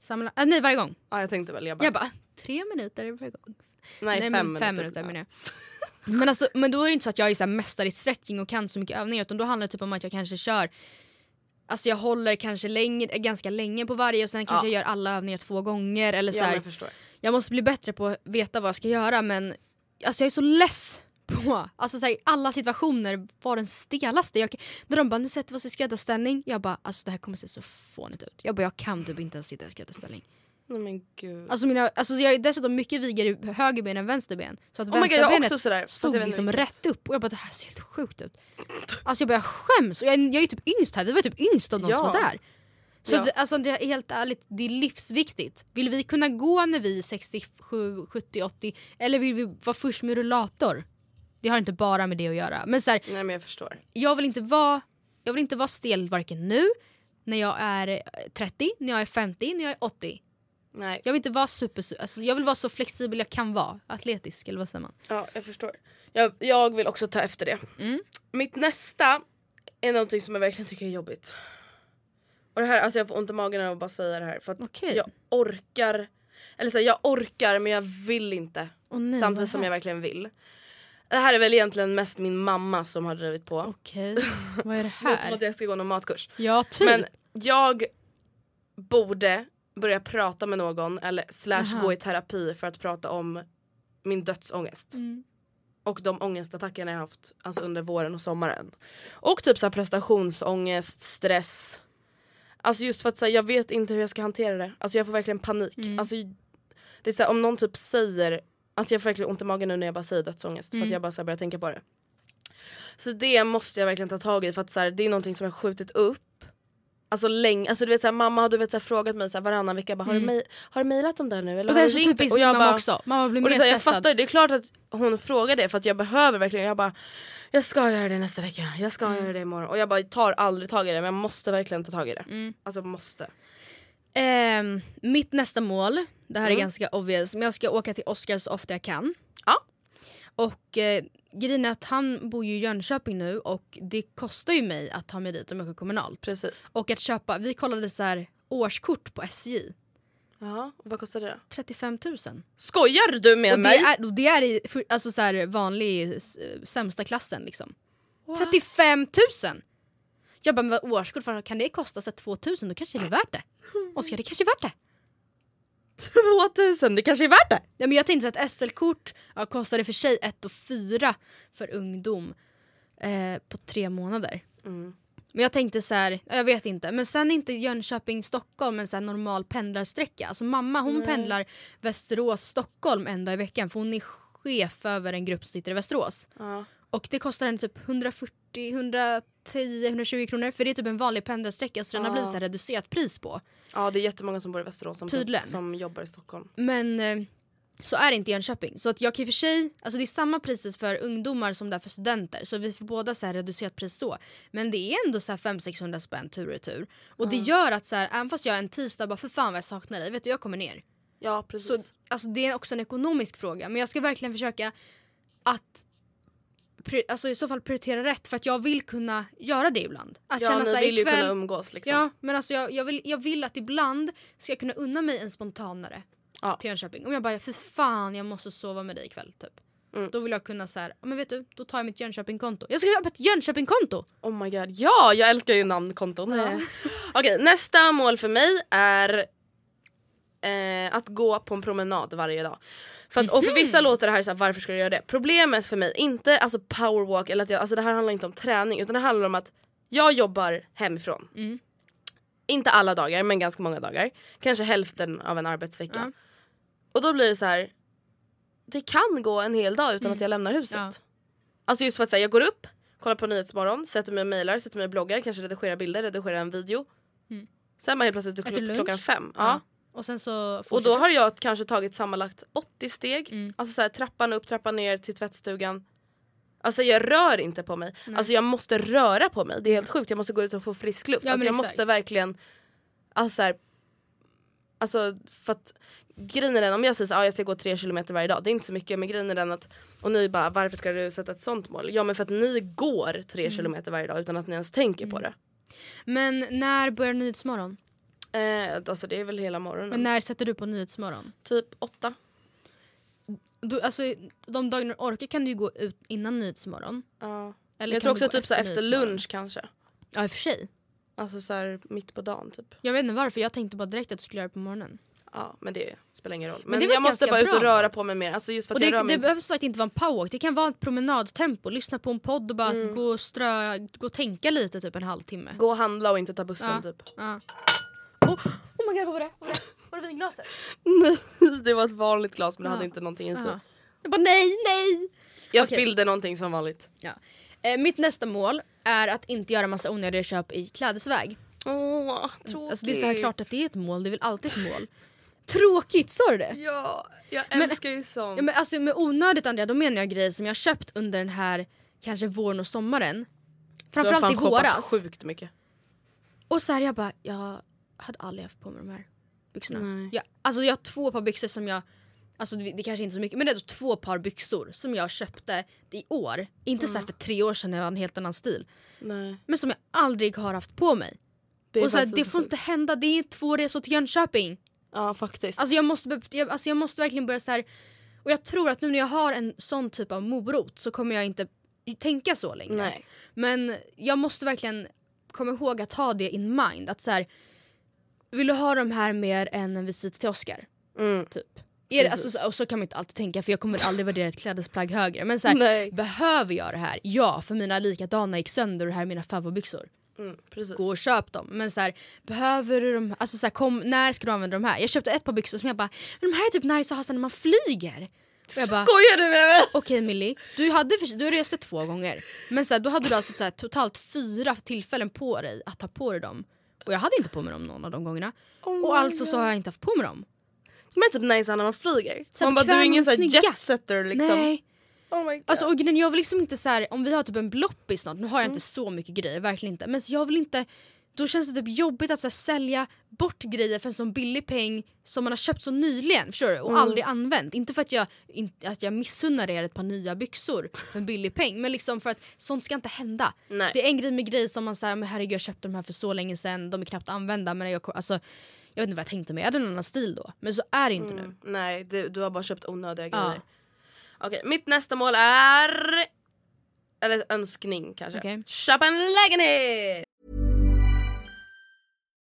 Sammanlagt, äh, nej varje gång. Ja, jag tänkte väl, jag bara, jag bara tre minuter varje gång. Nej, nej fem, men, fem minuter, minuter menar jag. Men alltså, men då är det inte så att jag är så här mästare i stretching och kan så mycket övningar, utan då handlar det typ om att jag kanske kör, alltså jag håller kanske länge, ganska länge på varje, och sen kanske ja. jag gör alla övningar två gånger eller så här. Ja, jag förstår. Jag måste bli bättre på att veta vad jag ska göra, men alltså jag är så less på, alltså så här, alla situationer var den stelaste. Jag, när de bara, nu sätter vi oss i skräddarställning. Jag bara, alltså det här kommer se så fånigt ut. Jag bara, jag kan typ inte ens sitta i skräddarställning. Nej oh, men gud. Alltså, mina, alltså jag är dessutom mycket vigare i högerben än vänsterben. Så att oh vänsterbenet God, stod liksom rätt upp. Och jag bara, det här ser helt sjukt ut. Alltså jag bara, jag skäms. Och jag, jag är typ yngst här, vi var typ yngst av någon ja. som var där. Så ja. att, alltså det är helt ärligt, det är livsviktigt. Vill vi kunna gå när vi är sextiosju, sjuttio, åttio, eller vill vi vara först med rullator? Det har inte bara med det att göra. Men så här, nej, men jag förstår. Jag vill inte vara, jag vill inte vara stel varken nu, när jag är trettio, när jag är femtio, när jag är åttio. Nej. Jag vill inte vara super, alltså jag vill vara så flexibel jag kan vara, atletisk eller vad säger man? Ja, jag förstår. Jag, jag vill också ta efter det. Mm. Mitt nästa är någonting som jag verkligen tycker är jobbigt. Och det här, alltså jag får ont i magen av att bara säga det här. För att okay. jag orkar, eller så här, jag orkar men jag vill inte. Oh, nej, samtidigt som jag verkligen vill. Det här är väl egentligen mest min mamma som har drivit på. Okej, okay. Vad är det här? Låt som att jag ska gå någon matkurs. Ja, typ. Men jag borde börja prata med någon, eller slash Aha. gå i terapi för att prata om min dödsångest. Mm. Och de ångestattackerna jag har haft alltså under våren och sommaren. Och typ så här prestationsångest, stress. Alltså just för att säga, jag vet inte hur jag ska hantera det. Alltså jag får verkligen panik. Mm. Alltså det är så här, om någon typ säger, alltså jag får verkligen ont i magen nu när jag bara säger dödsångest. Mm. För att jag bara så här, börjar tänka på det. Så det måste jag verkligen ta tag i. För att så här, det är någonting som jag skjutit upp. Alltså länge, alltså du vet så här, mamma har du vet så här, frågat mig så här, varannan vecka bara, mm. har, du, har du mejlat om det här nu? Eller och det är så typiskt mamma bara, också. Mamma blir mer stressad. Jag fattar, det är klart att hon frågar det för att jag behöver verkligen, jag bara, jag ska göra det nästa vecka, jag ska mm. göra det imorgon. Och jag bara tar aldrig tag i det, men jag måste verkligen ta tag i det. Mm. Alltså måste. Um, mitt nästa mål, det här mm. är ganska obvious, men jag ska åka till Oscar så ofta jag kan. Ja. Och eh, grejen är att han bor ju i Jönköping nu, och det kostar ju mig att ta mig dit om jag åker kommunalt. Precis. Och att köpa, vi kollade så här årskort på S J. Ja, vad kostar det? trettiofem tusen. Skojar du med och mig? Det är, och det är i, alltså så här vanlig sämsta klassen liksom. What? trettiofem tusen! Jag bara, men vad årskort för, kan det kosta så här två tusen? Då kanske det är värt det. Oskar, det kanske är värt det. två tusen, det kanske är värt det. Ja, men jag tänkte så att S L-kort ja, kostade för sig ett och fyra för ungdom eh, på tre månader. Mm. Men jag tänkte så här, jag vet inte, men sen inte Jönköping, Stockholm, en så här normal pendlarsträcka. Alltså mamma, hon Nej. pendlar Västerås, Stockholm en dag i veckan, för hon är chef över en grupp som sitter i Västerås. Ja. Och det kostar henne typ hundrafyrtio, hundratio, hundratjugo kronor. För det är typ en vanlig pendelsträcka. Så den har blivit så här reducerat pris på. Ja, det är jättemånga som bor i Västerås som, som jobbar i Stockholm. Men så är det inte i Jönköping. Så att jag kan i och för sig... Alltså det är samma priser för ungdomar som där för studenter. Så vi får båda så här reducerat pris så. Men det är ändå så här fem hundra till sex hundra spänn tur och tur. Och mm. det gör att så här... Även fast jag en tisdag bara, för fan vad jag saknar dig. Vet du, jag kommer ner. Ja, precis. Så alltså, det är också en ekonomisk fråga. Men jag ska verkligen försöka att... alltså i så fall prioritera rätt, för att jag vill kunna göra det ibland. Att ja, känna ni vill ikväll, ju kunna umgås liksom. Ja, men alltså jag, jag, vill, jag vill att ibland ska jag kunna unna mig en spontanare ja. till Jönköping. Om jag bara, för fan, jag måste sova med dig ikväll typ. Mm. Då vill jag kunna så här, men vet du, då tar jag mitt Jönköping-konto. Jag ska göra ett Jönköping-konto! Oh my god, ja, jag älskar ju namnkonton. Ja. Okej, nästa mål för mig är eh, att gå på en promenad varje dag. För att, och för vissa låter det här så här, varför ska jag göra det? Problemet för mig, inte alltså powerwalk, eller att jag, alltså det här handlar inte om träning, utan det handlar om att jag jobbar hemifrån. Mm. Inte alla dagar, men ganska många dagar. Kanske hälften av en arbetsvecka. Ja. Och då blir det så här, det kan gå en hel dag utan mm. att jag lämnar huset. Ja. Alltså just för att säga, jag går upp, kollar på Nyhetsmorgon, sätter mig och mejlar, sätter mig och bloggar, kanske redigerar bilder, redigerar en video. Mm. Sen bara helt plötsligt du klock, klockan fem. Ja. Ja. Och, sen så och då har jag kanske tagit sammanlagt åttio steg. Mm. Alltså så här, trappan upp, trappan ner till tvättstugan. Alltså jag rör inte på mig. Nej. Alltså jag måste röra på mig. Det är helt sjukt. Jag måste gå ut och få frisk luft. Ja, alltså jag måste verkligen... Alltså så här, alltså för att... Grejen är den, om jag säger att ah, jag ska gå tre kilometer varje dag, det är inte så mycket, men grejen är den att, och ni bara, varför ska du sätta ett sånt mål? Ja, men för att ni går tre mm. kilometer varje dag utan att ni ens tänker mm. på det. Men när börjar Nyhetsmorgon? Eh, alltså det är väl hela morgonen. Men när sätter du på Nyhetsmorgon? Typ åtta. Du, alltså de dagarna du orkar kan du ju gå ut innan Nyhetsmorgon. Ja. Eller jag tror också typ så efter, efter lunch kanske. Ja, i och för sig. Alltså så här mitt på dagen typ. Jag vet inte varför, jag tänkte bara direkt att du skulle göra det på morgonen. Ja, men det spelar ingen roll. Men, men jag måste bara ut och röra på mig mer. Alltså just för att och det, jag rör mig det behöver sagt inte vara en powerwalk. Det kan vara ett promenadtempo. Lyssna på en podd och bara mm. gå och strö, gå och tänka lite typ en halvtimme. Gå och handla och inte ta bussen ja. typ. Ja. Oh, oh my god, vad var det? Vad var det? Var det vinglaset? Nej, det var ett vanligt glas men det ja. hade inte någonting i sig. Ja. Jag bara nej, nej. Jag okay. spillde någonting som vanligt. Ja. Eh, mitt nästa mål är att inte göra massa onödiga köp i klädesväg. Åh, tråkigt. Alltså det är så här klart att det är ett mål. Det är väl alltid ett mål. Tråkigt, sa du det? Ja, jag älskar men, ju sånt. Ja, men alltså med onödigt, Andrea, då menar jag grejer som jag köpt under den här kanske våren och sommaren. Framförallt i våras. Sjukt mycket. Och så här, jag bara, jag hade aldrig haft på mig de här byxorna. Jag, alltså jag har två par byxor som jag, alltså det, det kanske inte är så mycket, men det är två par byxor som jag köpte i år. Inte mm. så här för tre år sedan när jag var en helt annan stil. Nej. Men som jag aldrig har haft på mig. Det och så här, det får inte hända, det är två resor till Jönköping. Ja, faktiskt. Alltså jag måste, jag, alltså jag måste verkligen börja så här. Och jag tror att nu när jag har en sån typ av morot så kommer jag inte tänka så längre. Nej. Men jag måste verkligen komma ihåg att ha det in mind. Att så här, vill du ha de här mer än en visit till Oscar? Mm. Typ. Är det, alltså, så, och så kan man inte alltid tänka, för jag kommer aldrig värdera ett klädesplagg högre. Men så här, nej. Behöver jag det här? Ja, för mina likadana gick sönder och det här är mina favoritbyxor. Mm, gå och köp dem. Men så här, behöver du de, alltså så här, kom, när ska du använda de här? Jag köpte ett par byxor som jag bara, men de här är typ nice att ha sen när man flyger. Och jag bara, skojar du med mig? Okej, Millie, du hade du reste två gånger. Men så här, då hade du alltså så här, totalt fyra tillfällen på dig att ta på dig dem. Och jag hade inte på mig dem någon av de gångerna. Oh, och alltså så har jag inte haft på mig dem. Men typ nice när man flyger. Så här, man bara, du är ingen så här jetsetter liksom. Nej. Oh my God. Alltså, och jag vill liksom inte så här, om vi har typ en bloppis något, nu har jag mm. inte så mycket grejer, verkligen inte, men så jag vill inte, då känns det typ jobbigt att så här, sälja bort grejer för en sån billig peng som man har köpt så nyligen, förstår du, och mm. aldrig använt, inte för att jag, in, att jag missunnar er ett par nya byxor för en billig peng, men liksom för att sånt ska inte hända. Nej. Det är en grej med grejer som man säger, men herregud, jag köpte de här för så länge sedan, de är knappt använda, men jag, alltså, jag vet inte vad jag tänkte med, jag hade en annan stil då, men så är det inte mm. nu. Nej, du, du har bara köpt onödiga ja. grejer. Okej, okay, mitt nästa mål är... Eller önskning, kanske. Okay. Köpa en lägenhet!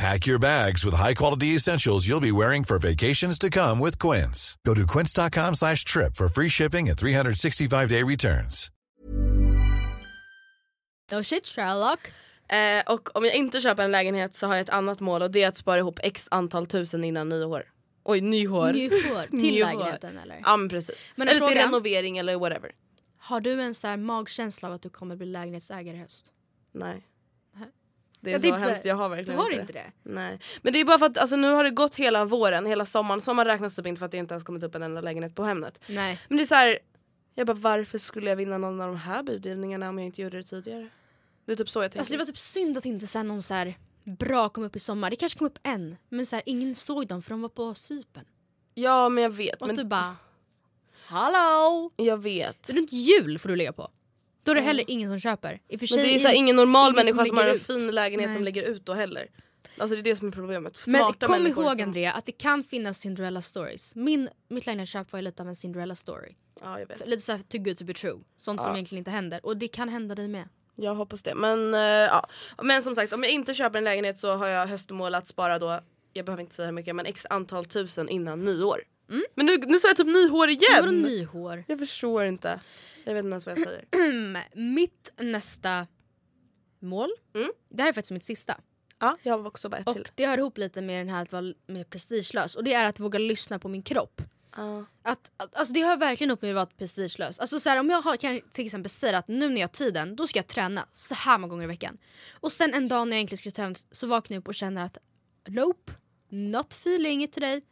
Pack your bags with high-quality essentials you'll be wearing for vacations to come with Quince. Go to quince.com slash trip for free shipping and three sixty-five day returns. No shit, Sherlock. Eh, och om jag inte köper en lägenhet så har jag ett annat mål, och det är att spara ihop x antal tusen innan nyår. Oj, nyår. Nyår. Till nyår. Lägenheten eller? Ja, men precis. Men eller frågan, till renovering eller whatever. Har du en så här magkänsla av att du kommer bli lägenhetsägare i höst? Nej. Det är jag så tipsar. Hemskt, jag har verkligen du har inte det. det. Nej. Men det är bara för att alltså, nu har det gått hela våren, hela sommaren. Sommar räknas typ inte för att det inte ens kommit upp en enda lägenhet på Hemnet. Nej. Men det är så här, jag bara, varför skulle jag vinna någon av de här budgivningarna om jag inte gjorde det tidigare? Det är typ så jag tänker. Alltså det var typ synd att inte sen någon så här bra kom upp i sommar. Det kanske kom upp en, men så här, ingen såg dem för de var på Cypern. Ja, men jag vet. Och men... du bara, hallå! Jag vet. Det är inte jul får du lägga på. Då är det heller ingen som köper. I för sig, men det är så här, ingen normal ingen människa som, som har en ut. fin lägenhet. Nej. Som lägger ut då heller. Alltså det är det som är problemet. Smarta men kom ihåg som... Andrea, att det kan finnas Cinderella stories. Min, mitt lägenhetsköp var lite av en Cinderella story. Ja, jag vet. Lite såhär too good to be true. Sånt ja. Som egentligen inte händer. Och det kan hända dig med. Jag hoppas det. Men, uh, ja. men som sagt, om jag inte köper en lägenhet så har jag höstmål att spara då. Jag behöver inte säga hur mycket, men x antal tusen innan nyår. Mm. Men nu, nu sa jag typ nyår igen. Nu nyår. Jag förstår inte. Jag vet inte ens vad jag säger. Mitt nästa mål. Mm. Det här är faktiskt mitt sista. Ja, jag har också bara ett och till. Och det hör ihop lite med den här att vara mer prestigelös. Och det är att våga lyssna på min kropp. Uh. Att, att, alltså det hör verkligen upp med att vara prestigelös. Alltså så här, om jag har, kan jag till exempel säga att nu när jag har tiden, då ska jag träna så här många gånger i veckan. Och sen en dag när jag egentligen skulle träna så vaknar jag upp och känner att nope, not feeling it today.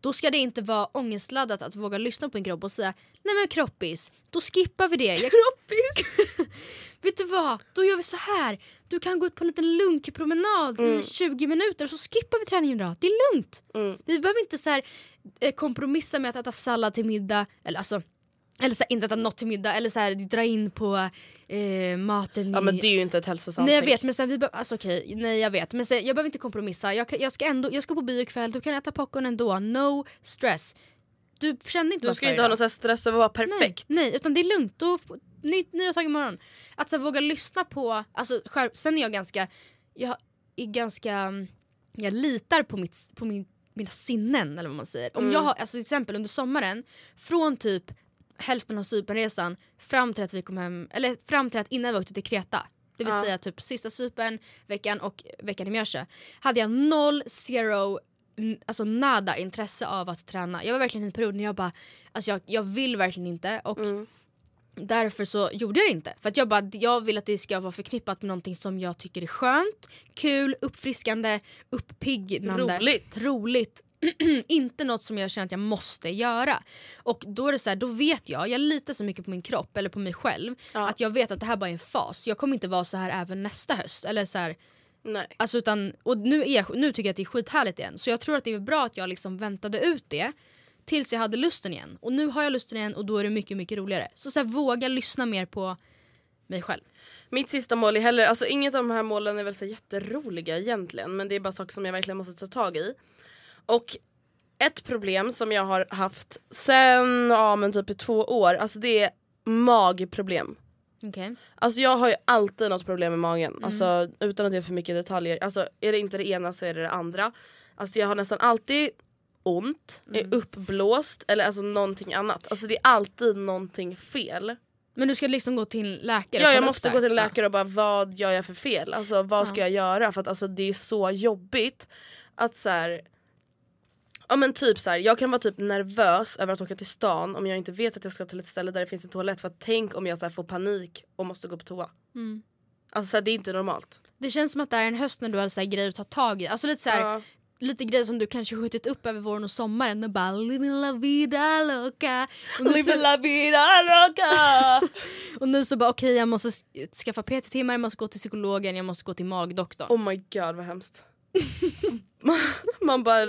Då ska det inte vara ångestladdat att våga lyssna på en kropp och säga nej men kroppis, då skippar vi det. Jag... Kroppis? Vet du vad? Då gör vi så här. Du kan gå ut på en liten lunkpromenad mm. i tjugo minuter och så skippar vi träningen idag. Det är lugnt. Mm. Vi behöver inte så här kompromissa med att äta sallad till middag eller alltså eller så här, inte äta något till middag eller så här dra in på eh, maten. Ja i... men det är ju inte ett hälsosamt. Nej jag vet men sen vi be- alltså okej okay, nej jag vet men sen jag behöver inte kompromissa. Jag, jag ska ändå jag ska på bio ikväll. Du kan äta popcorn ändå. No stress. Du känner inte. Du ska inte ha någon så här stress över att vara perfekt. Nej, nej utan det är lugnt och nytt nya tag imorgon. Att så här, våga lyssna på alltså själv, sen är jag ganska jag är ganska jag litar på mitt på min mina sinnen eller vad man säger. Om mm. jag har alltså till exempel under sommaren från typ hälften av Cypernresan fram till att vi kom hem eller fram till att innan vi åkte till Kreta. Det vill ja. säga typ sista Cypern veckan och veckan i Mjörsö hade jag noll zero alltså nada intresse av att träna. Jag var verkligen i en period när jag bara alltså jag jag vill verkligen inte och mm. därför så gjorde jag det inte för att jag bara jag vill att det ska vara förknippat med någonting som jag tycker är skönt, kul, uppfriskande, uppiggande, roligt, roligt. Inte något som jag känner att jag måste göra. Och då är det så här, då vet jag jag litar så mycket på min kropp eller på mig själv ja. Att jag vet att det här bara är en fas. Jag kommer inte vara så här även nästa höst eller så här, nej. Alltså utan, och nu, är jag, nu tycker jag att det är skithärligt igen. Så jag tror att det är bra att jag liksom väntade ut det tills jag hade lusten igen. Och nu har jag lusten igen och då är det mycket mycket roligare. Så, så här, våga lyssna mer på mig själv. Mitt sista mål är heller alltså inget av de här målen är väl så jätteroliga egentligen. Men det är bara saker som jag verkligen måste ta tag i. Och ett problem som jag har haft sen, ja men typ i två år, alltså det är magproblem. Okej. Okay. Alltså jag har ju alltid något problem med magen, mm. alltså utan att det är för mycket detaljer. Alltså är det inte det ena så är det det andra. Alltså jag har nästan alltid ont, mm. är uppblåst eller alltså någonting annat. Alltså det är alltid någonting fel. Men du ska liksom gå till läkare? Ja, jag måste gå till läkare och bara, vad gör jag för fel? Alltså vad ska jag göra? För att alltså det är så jobbigt att så här... Ja men typ så här, jag kan vara typ nervös över att åka till stan om jag inte vet att jag ska till ett ställe där det finns en toalett. För att tänk om jag så här får panik och måste gå på toa. Mm. Alltså så här, det är inte normalt. Det känns som att det är en höst när du har så här grejer att ta tag i. Alltså lite så här, ja. Lite grejer som du kanske skjutit upp över våren och sommaren. Och bara, live la vida loca. Live la vida loca. Och nu så bara, okej okay, jag måste skaffa P T-timmar, jag måste gå till psykologen, jag måste gå till magdoktorn. Oh my god, vad hemskt. Man bara,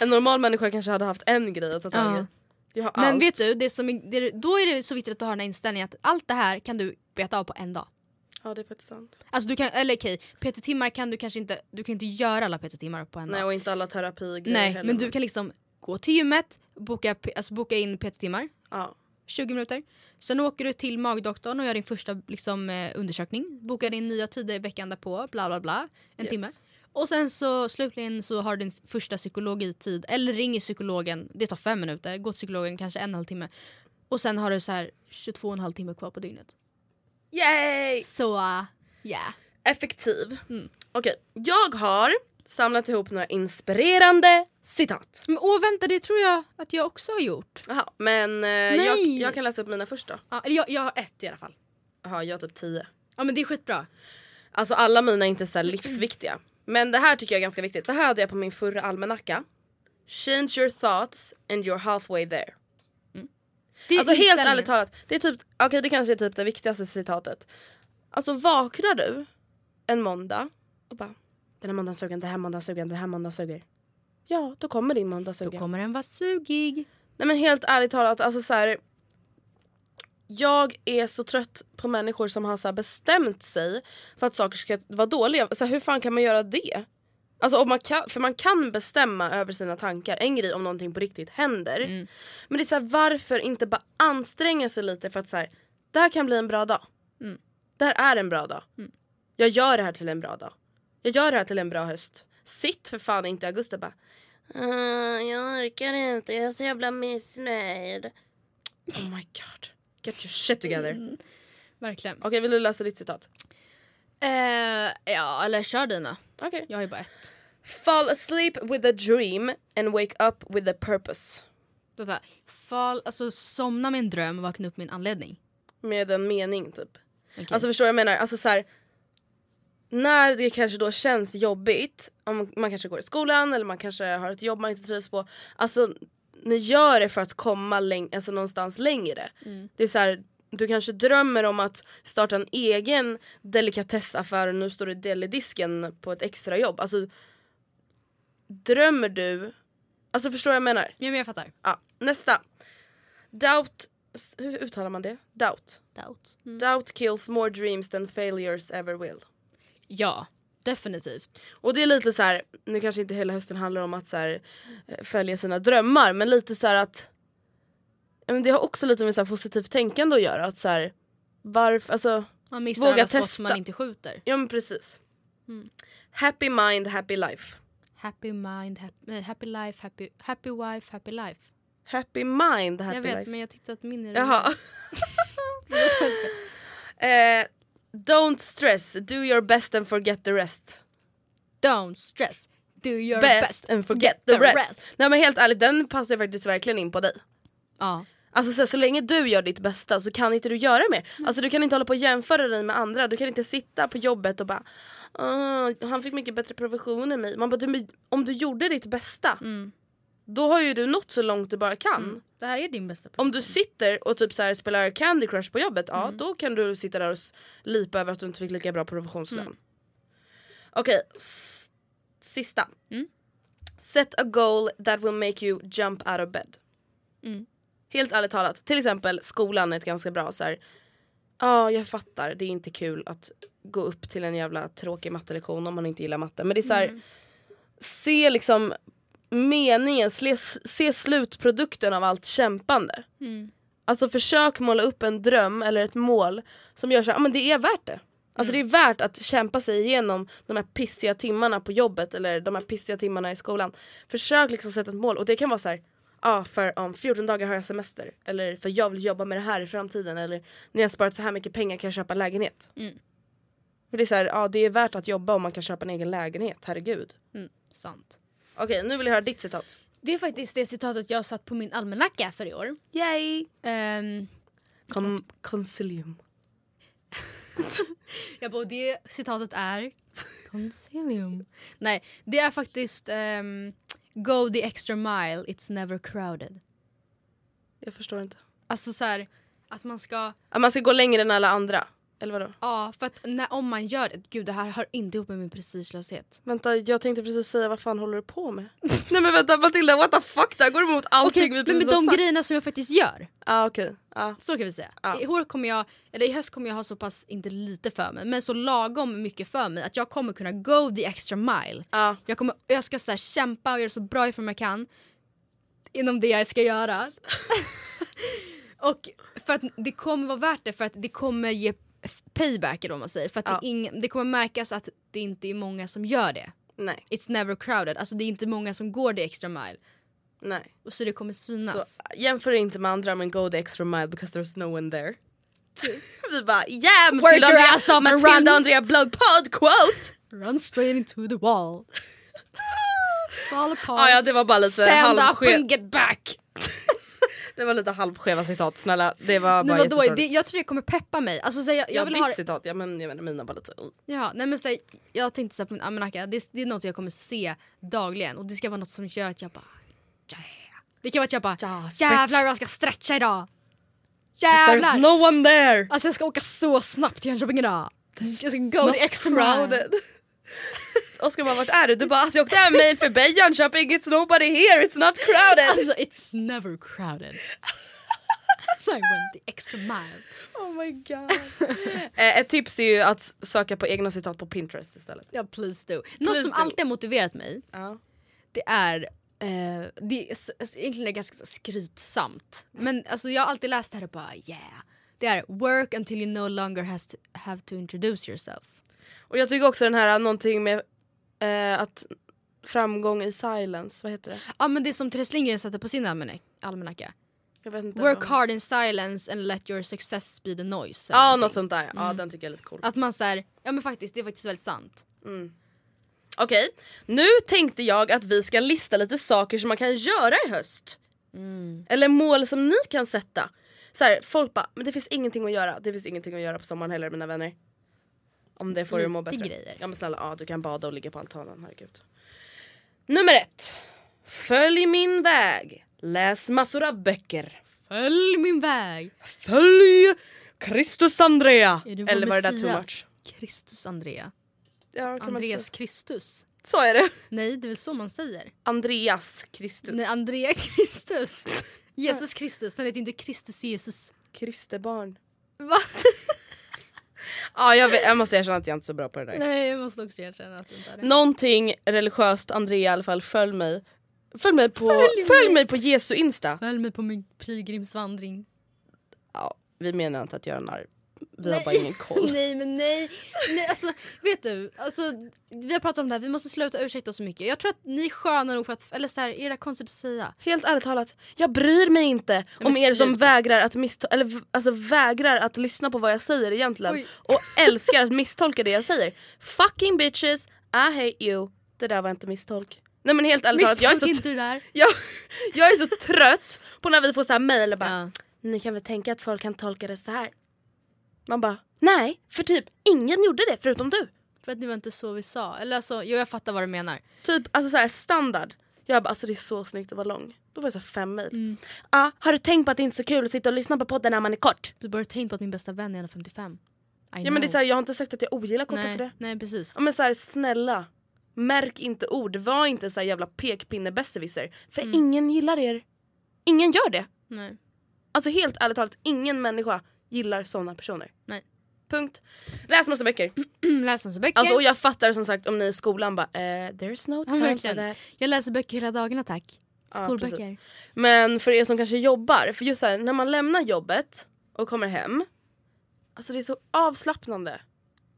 en normal människa kanske hade haft en grej att ta tag i. Ja. Men allt. Vet du, det som är, det, då är det så viktigt att du har den här inställningen att allt det här kan du beta av på en dag. Ja, det är faktiskt sant. Alltså du kan, eller okej, P T-timmar kan du kanske inte, du kan inte göra alla P T-timmar på en dag. Nej, och inte alla terapigrejer. Nej, heller. Men du kan liksom gå till gymmet, boka, alltså boka in P T-timmar. Ja. tjugo minuter. Sen åker du till magdoktorn och gör din första liksom, undersökning. Bokar din yes. nya tid i veckan därpå, bla bla bla, en yes. timme. Och sen så slutligen så har du din första psykologitid. Eller ringer psykologen, det tar fem minuter. Gå till psykologen, kanske en halv timme. Och sen har du så här tjugotvå och en halv timme kvar på dygnet. Yay! Så, ja. Uh, yeah. Effektiv. Mm. Okej, okay. Jag har samlat ihop några inspirerande citat. Men åh, vänta, det tror jag att jag också har gjort. Jaha, men eh, jag, jag kan läsa upp mina först då. Ja, eller jag, jag har ett i alla fall. Jaha, jag har typ tio. Ja, men det är skitbra. Alltså alla mina är inte så här livsviktiga. Men det här tycker jag är ganska viktigt. Det här hade jag på min förra almanacka. Change your thoughts and you're halfway there. Mm. Alltså helt ärligt talat, det är typ, okej okay, det kanske är typ det viktigaste citatet. Alltså vaknar du en måndag och bara, den här måndagen suger, den här måndagen suger, den här måndagen suger. Ja, då kommer din måndag suger. Då kommer den vara sugig. Nej men helt ärligt talat, alltså så här, jag är så trött på människor som har så här bestämt sig för att saker ska vara dåliga. Så här, hur fan kan man göra det? Alltså, om man kan, för man kan bestämma över sina tankar. En grej om någonting på riktigt händer. Mm. Men det är så här, varför inte bara anstränga sig lite för att så här, det här kan bli en bra dag. Mm. Det här är en bra dag. Mm. Jag gör det här till en bra dag. Jag gör det här till en bra höst. Sitt för fan inte i augusti bara. Uh, jag orkar inte, jag är så jävla missnöjd. Oh my god. Get your shit together. Mm. Verkligen. Okej, okay, vill du läsa ditt citat? Uh, ja, eller kör dina. Okej. Okay. Jag har ju bara ett. Fall asleep with a dream and wake up with a purpose. Det där. Fall, alltså somna med en dröm och vakna upp med en anledning. Med en mening typ. Okay. Alltså förstår jag menar? Alltså så här. När det kanske då känns jobbigt, om man kanske går i skolan eller man kanske har ett jobb man inte trivs på. Alltså, ni gör det för att komma läng- alltså någonstans längre. Mm. Det är så här, du kanske drömmer om att starta en egen delikatessaffär och nu står du del i disken på ett extra jobb. Alltså, drömmer du... Alltså, förstår jag vad jag menar? Ja, men jag fattar. Ja, nästa. Doubt... Hur uttalar man det? Doubt. Doubt. Mm. Doubt kills more dreams than failures ever will. Ja, definitivt. Och det är lite så här, nu kanske inte hela hösten handlar om att så här, följa sina drömmar, men lite så här att men det har också lite med så här positivt tänkande att göra att så här, varför alltså man missar våga alla testa man inte skjuter. Ja, men precis. Mm. Happy mind, happy life. Happy mind, happy, happy life, happy happy wife, happy life. Happy mind, happy life. Jag vet, life. Men jag tyckte att min är Jaha. eh Don't stress, do your best and forget the rest. Don't stress, do your best, best and forget the, the rest. rest. Nej men helt ärligt, den passar ju faktiskt verkligen in på dig. Ja. Alltså så, så länge du gör ditt bästa så kan inte du göra mer. Mm. Alltså du kan inte hålla på och jämföra dig med andra. Du kan inte sitta på jobbet och bara oh, han fick mycket bättre provision än mig. Man bara, du, om du gjorde ditt bästa mm. då har ju du nått så långt du bara kan. Mm. Det här är din bästa plan. Om du sitter och typ så här spelar Candy Crush på jobbet, mm. ja, då kan du sitta där och lipa över att du inte fick lika bra provisionslön. Mm. Okej, okay. S- sista. Mm. Set a goal that will make you jump out of bed. Mm. Helt ärligt talat. Till exempel skolan är ett ganska bra så här. Ja, jag fattar. Det är inte kul att gå upp till en jävla tråkig mattelektion om man inte gillar matte. Men det är så här, mm. se liksom... meningen, se, se slutprodukten av allt kämpande. Mm. Alltså försök måla upp en dröm eller ett mål som gör så här, ah, men det är värt det. Alltså mm. det är värt att kämpa sig igenom de här pissiga timmarna på jobbet eller de här pissiga timmarna i skolan. Försök liksom sätta ett mål och det kan vara så här, ah, för om fjorton dagar har jag semester eller för jag vill jobba med det här i framtiden eller när jag sparat så här mycket pengar kan jag köpa lägenhet. Mm. För det är så här, ah, det är värt att jobba om man kan köpa en egen lägenhet, herregud. Mm, sant. Okej, nu vill jag höra ditt citat. Det är faktiskt det citatet jag satt på min almanacka för i år. Yay! Um, Kom, consilium. Jag bara, det citatet är... Consilium. Nej, det är faktiskt... Um, Go the extra mile, it's never crowded. Jag förstår inte. Alltså så här, att man ska... Att man ska gå längre än alla andra. Eller vadå? Ja, för att när, om man gör det... Gud, det här hör inte ihop med min prestigelöshet. Vänta, jag tänkte precis säga, vad fan håller du på med? Nej men vänta, Matilda, what the fuck? Det här går emot allting okay, vi precis men, men de sagt. Grejerna som jag faktiskt gör. Ja, ah, okej. Okay. Ah. Så kan vi säga. Ah. I år kommer jag... Eller i höst kommer jag ha så pass, inte lite för mig, men så lagom mycket för mig att jag kommer kunna go the extra mile. Ah. Jag, kommer, jag ska så här, kämpa och göra så bra ifrån jag kan inom det jag ska göra. Och för att det kommer vara värt det, för att det kommer ge payback eller vad man säger, för att ja. det, ing- det kommer märkas att det inte är många som gör det. Nej. It's never crowded. Alltså det är inte många som går det extra mile. Nej. Och så det kommer synas. Så, jämför inte med andra, men go the extra mile because there's no one there. Vi bara, yeah, Matilda Andrea, Matilda Andrea bloggpod quote. Run straight into the wall. Fall apart. Ah, ja, det var bara lite stand halvske- up and get back. Det var lite halvskeva citat, snälla. Det var bara nej, vadå, det, jag tror det kommer peppa mig. Alltså, så, jag, jag ja, vill ditt ha... citat, ja, men jag menar, mina var lite... Ja, nej, men, så, jag tänkte så här på min almanacka. Det, det är något jag kommer se dagligen. Och det ska vara något som gör att jag bara... Yeah. Det kan vara att jag bara... Ja, jävlar, jag ska stretcha idag. Jävlar! There's no one there! Alltså, jag ska åka så snabbt till Jönköping idag. Jag ska go the extra mile. Oskar bara, vart är du? Du bara, alltså, jag åkte mig förbi Jönköping. It's nobody here, it's not crowded. Alltså, it's never crowded. I went the extra mile. Oh my god. eh, Ett tips är ju att söka på egna citat på Pinterest istället. Ja, yeah, please do. Något please som do. alltid har motiverat mig uh. Det är eh, det är alltså, egentligen ganska skrytsamt. Men alltså, jag har alltid läst det här och bara yeah. Det är work until you no longer has to, have to introduce yourself. Och jag tycker också den här någonting med eh, att framgång i silence, vad heter det? Ja, men det är som Therese Lindgren satte på sin almanac- almanacka. Jag vet inte. Work hard in silence and let your success be the noise. Ja, någonting. Något sånt där. Mm. Ja, den tycker jag är lite cool. Att man säger, ja men faktiskt, det är faktiskt väldigt sant. Mm. Okej, okay. Nu tänkte jag att vi ska lista lite saker som man kan göra i höst. Mm. Eller mål som ni kan sätta. Så här, folk bara, men det finns ingenting att göra. Det finns ingenting att göra på sommaren heller, mina vänner. Om det får lite du må bättre. Grejer. Ja men snälla, ja, du kan bada och ligga på altanen, herregud. Nummer ett. Följ min väg. Läs massor av böcker. Följ min väg. Följ Kristus Andrea. Eller var det där too much? Kristus Andrea. Ja, Andreas Kristus. Så är det. Nej, det är väl så man säger. Andreas Kristus. Nej, Andrea Kristus. Jesus Kristus. Han heter inte Kristus Jesus. Kristebarn. Va? Ja, jag, vet, jag måste erkänna att jag inte är så bra på det där. Nej, jag måste också erkänna att det inte är det. Någonting religiöst, Andrea i alla fall, följ mig. Följ mig på, följ, följ mig. mig på Jesu Insta. Följ mig på min pilgrimsvandring. Ja, vi menar inte att göra narr. Vi nej. har bara ingen koll. Nej, men nej. nej alltså, vet du, alltså, vi har pratat om det här, vi måste sluta ursäkta oss så mycket. Jag tror att ni är sköna nog för att, eller så här, är det konstigt att säga? Helt ärligt talat, jag bryr mig inte om er som vägrar att, misstol- eller, alltså, vägrar att lyssna på vad jag säger egentligen. Oj. Och älskar att misstolka det jag säger. Fucking bitches, I hate you. Det där var inte misstolk. Nej men helt ärligt talat, jag är så, t- jag, jag är så trött på när vi får så här mejl och bara, ja. Ni kan väl tänka att folk kan tolka det så här. Man bara, nej, för typ ingen gjorde det förutom du. För att det var inte så vi sa. Eller alltså, jo, jag fattar vad du menar. Typ, alltså så här standard. Jag bara, alltså det är så snyggt att vara lång. Då var det så här fem mil. Mm. Ah, har du tänkt på att det är inte så kul att sitta och lyssna på podden när man är kort? Du bör tänkt på att min bästa vän är hundrafemtiofem. I ja, know. Men det är så här, jag har inte sagt att jag ogillar korta nej, för det. Nej, precis. Ja, men så här, snälla. Märk inte ord. Var inte så här jävla pekpinne-besserwisser. För mm. ingen gillar er. Ingen gör det. Nej. Alltså helt ärligt talat, ingen människa gillar sådana personer. Nej. Punkt. Läs massa böcker. Läs massa böcker. Alltså, och jag fattar som sagt om ni i skolan bara, eh, there's no time for that. Jag läser böcker hela dagarna, tack. Skolböcker. Ja, men för er som kanske jobbar, för just så här, när man lämnar jobbet och kommer hem, alltså det är så avslappnande.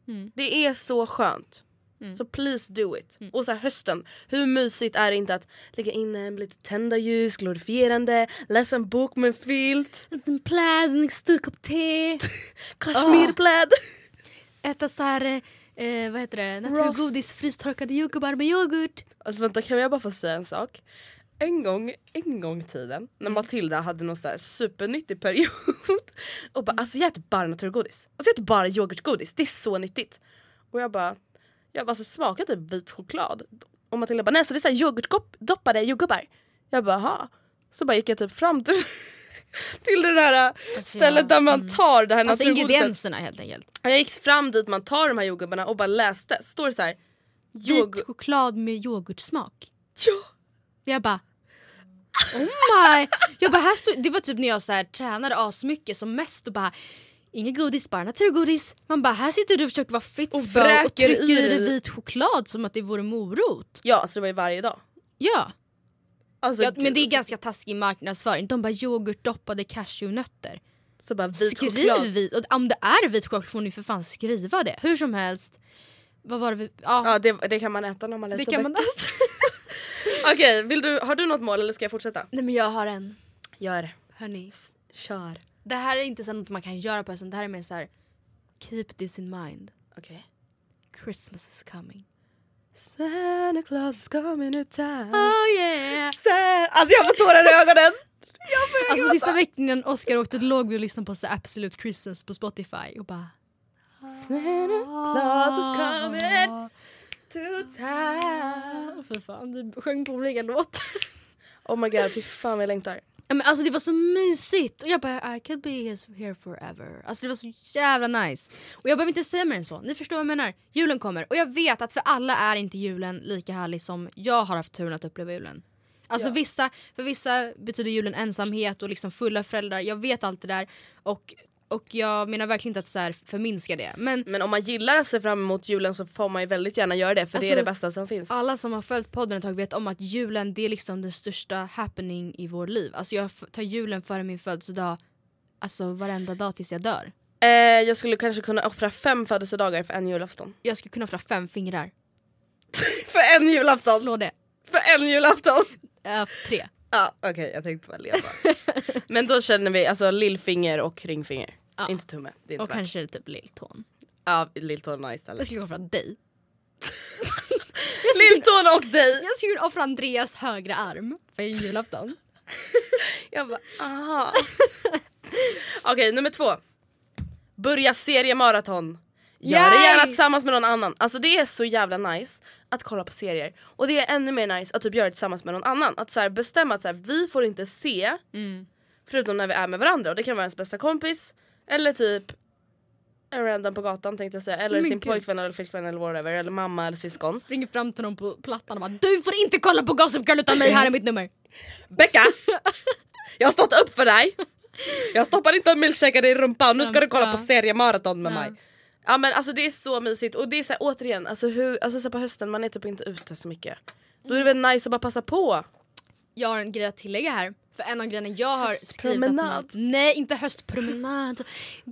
Mm. Det är så skönt. Mm. Så please do it. Mm. Och så här, hösten, hur mysigt är det inte att lägga in en lite tända ljus, glorifierande, läsa en bok med en filt, en pläd, en stor kopp te, kashmirpläd, oh. Äta så här eh, vad heter det, naturgodis, frystorkade jordgubbar med yoghurt. Alltså vänta, kan jag bara få säga en sak? En gång, en gång tiden när Matilda hade någon så här supernyttig period och bara, alltså jag äter bara naturgodis, alltså jag äter bara yoghurtgodis, det är så nyttigt. Och jag bara Jag bara, alltså smakade typ vit choklad. Och Matilda bara, nej så det är såhär yoghurtdoppade jordgubbar. Jag bara, aha. Så bara gick jag typ fram till till det där alltså, stället ja. där man tar det här alltså ingredienserna helt enkelt. Jag gick fram dit man tar de här jordgubbarna och bara läste. Står det så här jog... vit choklad med yoghurtsmak. Ja. Jag bara oh my. Jag bara här stod... det var typ när jag så här tränade asmycket som mest och bara inga godis, bara naturgodis. Man bara, här sitter du och försöker vara fit och, och trycker i dig vit choklad som att det vore morot. Ja, så det var ju varje dag. Ja. Alltså, ja, men det är alltså ganska taskig marknadsföring. De bara yoghurtdoppade cashewnötter. Så bara vit Skriv choklad. Vit. Och om det är vit choklad får ni för fan skriva det. Hur som helst. Vad var det vi... Ja, ja det, det kan man äta när man läser. Det kan man äta. Okej, okay, vill du, har du något mål eller ska jag fortsätta? Nej, men jag har en. Gör. Hörni. S- kör. Det här är inte så något man kan göra på. Det här är mer så här... Keep this in mind. Okej. Okay. Christmas is coming. Santa Claus is coming to town. Oh yeah. Sa- alltså jag får tårar i ögonen. Jag alltså sista veckan Oscar åkte låg vi och lyssnade på så Absolute Christmas på Spotify. Och bara... Santa Claus is coming to town. För fan, du sjöng på olika låt. Oh my god, fy fan jag längtar. Men alltså det var så mysigt. Och jag bara, I could be here forever. Alltså det var så jävla nice. Och jag behöver inte säga mer än så. Ni förstår vad jag menar. Julen kommer. Och jag vet att för alla är inte julen lika härlig som jag har haft turen att uppleva julen. Alltså ja. vissa, för vissa betyder julen ensamhet och liksom fulla föräldrar. Jag vet allt det där. Och, och jag menar verkligen inte att så här förminska det. Men, Men om man gillar att se fram emot julen så får man ju väldigt gärna göra det. För alltså, det är det bästa som finns. Alla som har följt podden ett tag vet om att julen det är liksom den största happening i vår liv. Alltså jag tar julen före min födelsedag. Alltså varenda dag tills jag dör. Eh, jag skulle kanske kunna offra fem födelsedagar för en julafton. Jag skulle kunna offra fem fingrar. För en julafton? Slå det. För en julafton? Ja, för tre. Ja, okej, okay, jag tänkte bara leva. Men då känner vi alltså lillfinger och ringfinger. Ja. Inte tumme, det är inte. Och värt. Kanske typ lilltån. Ja, lilltån är istället. Jag skulle offra dig. Lilltån och dig. Jag skulle offra Andreas högra arm för en julafton. Jag bara, aha. Okej, okay, nummer två. Börja seriemaraton. Gör det gärna tillsammans med någon annan. Alltså det är så jävla nice att kolla på serier. Och det är ännu mer nice att typ göra det tillsammans med någon annan. Att så här bestämma att så här, vi får inte se mm. förutom när vi är med varandra. Och det kan vara ens bästa kompis. Eller typ en random på gatan tänkte jag säga. Eller Min sin Gud. pojkvän eller flickvän eller whatever. Eller mamma eller syskon. Springer fram till någon på plattan och bara, du får inte kolla på Gossip Girl utan mig, här är mitt nummer. Becka, jag har stått upp för dig. Jag stoppar inte en milkshake i rumpan. Nu ska du kolla på seriemaraton med ja. mig. Ja men alltså det är så mysigt. Och det är så här, återigen, alltså, hur, alltså så här, på hösten man är typ inte ute så mycket. Då är det väl nice att bara passa på. Jag har en grej att tillägga här. För en av grejerna jag har höstpromenad. Skrivit. Nej, inte höstpromenad.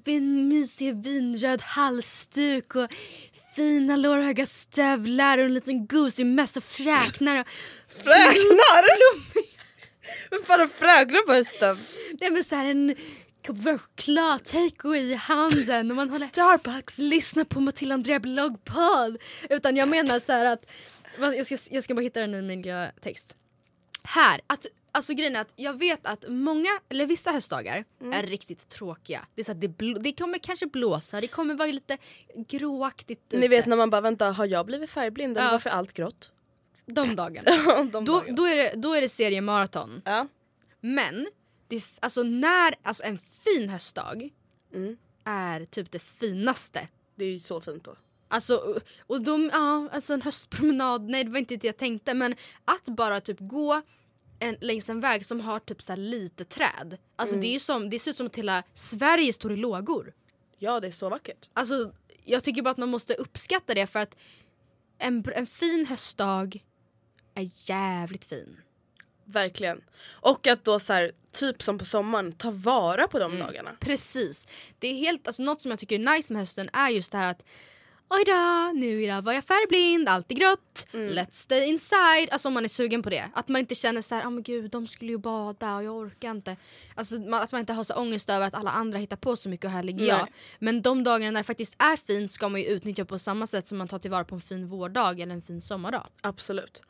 En mysig vinröd halsduk och fina lårhöga stövlar och en liten gosig mässa och fräknar. Och fräknar? Vem fan är fräknar på hösten? Nej men såhär en... Klar take i handen och man håller, Starbucks. Lyssna på Matilda och Andrea bloggpod. Utan jag menar så här att jag ska, jag ska bara hitta den i min lilla text här, att, alltså grejen är att jag vet att många, eller vissa höstdagar mm. är riktigt tråkiga. Det är så att det, bl- det kommer kanske blåsa. Det kommer vara lite gråaktigt ute. Ni vet när man bara, vänta, har jag blivit färgblind? Ja. Eller varför allt grått? De dagarna, De dagarna. Då, då, är det, då är det seriemaraton. Ja. Men alltså när alltså en fin höstdag mm. är typ det finaste. Det är ju så fint då. Alltså och de ja alltså en höstpromenad, nej det var inte det jag tänkte, men att bara typ gå en längs en väg som har typ så här lite träd. Alltså mm. det är ju som det ser ut som att hela Sverige står i lågor. Ja, det är så vackert. Alltså jag tycker bara att man måste uppskatta det för att en en fin höstdag är jävligt fin. Verkligen. Och att då så här, typ som på sommaren, ta vara på de mm. dagarna. Precis. Det är helt, alltså något som jag tycker är nice med hösten är just det här att oj då, nu idag var jag färgblind, allt är grått, mm. let's stay inside. Alltså om man är sugen på det. Att man inte känner så här, oh men gud, de skulle ju bada och jag orkar inte. Alltså man, att man inte har så ångest över att alla andra hittar på så mycket och här ligger jag. Men de dagarna när det faktiskt är fint ska man ju utnyttja på samma sätt som man tar tillvara på en fin vårdag eller en fin sommardag. Absolut.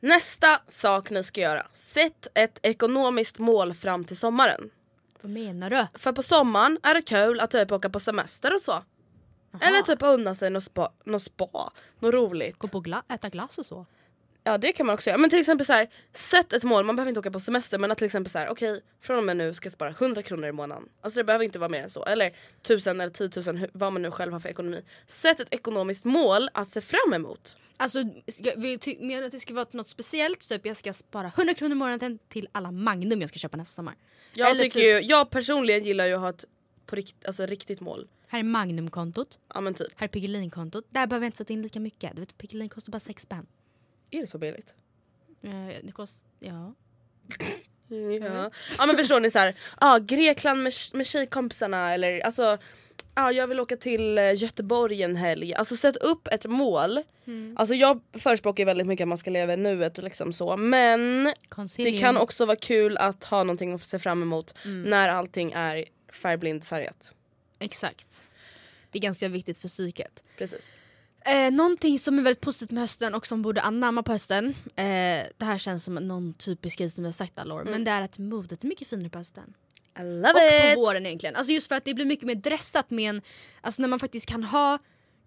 Nästa sak ni ska göra. Sätt ett ekonomiskt mål fram till sommaren. Vad menar du? För på sommaren är det kul att typ åka på semester och så. Aha. Eller typ unna sig något spa, något spa, något roligt. Gå på gla- äta glass och så. Ja, det kan man också göra. Men till exempel så här, sätt ett mål. Man behöver inte åka på semester, men att till exempel så här, okej, okay, från och med nu ska jag spara hundra kronor i månaden. Alltså det behöver inte vara mer än så. Eller tusen eller tiotusen, vad man nu själv har för ekonomi. Sätt ett ekonomiskt mål att se fram emot. Alltså, ska, vi ty- menar att det ska vara något speciellt, typ jag ska spara hundra kronor i månaden till alla Magnum jag ska köpa nästa sommar. Jag, eller tycker typ... ju, jag personligen gillar ju att ha ett på rikt, alltså, riktigt mål. Här är Magnum-kontot. Ja, men typ. Här är Piggelin-kontot. Där behöver jag inte sätta in lika mycket. Du vet, Piggelin kostar bara sex spänn. Är det så billigt? Uh, det kostar... Ja. ja. Ja, men förstår ni så här... Ah, Grekland med, med tjejkompisarna. Eller, alltså... Ah, jag vill åka till Göteborg en helg. Alltså, sätt upp ett mål. Mm. Alltså, jag förespråkar väldigt mycket att man ska leva i nuet och liksom så. Men Concilium. Det kan också vara kul att ha någonting att se fram emot mm. när allting är färgblind färgat. Exakt. Det är ganska viktigt för psyket. Precis. Eh, någonting som är väldigt positivt med hösten och som borde anamma på hösten, eh, det här känns som någon typisk grej som vi har sagt alla år, mm. men det är att modet är mycket finare på hösten. I love och it. På våren egentligen. Alltså just för att det blir mycket mer dressat med en, alltså när man faktiskt kan ha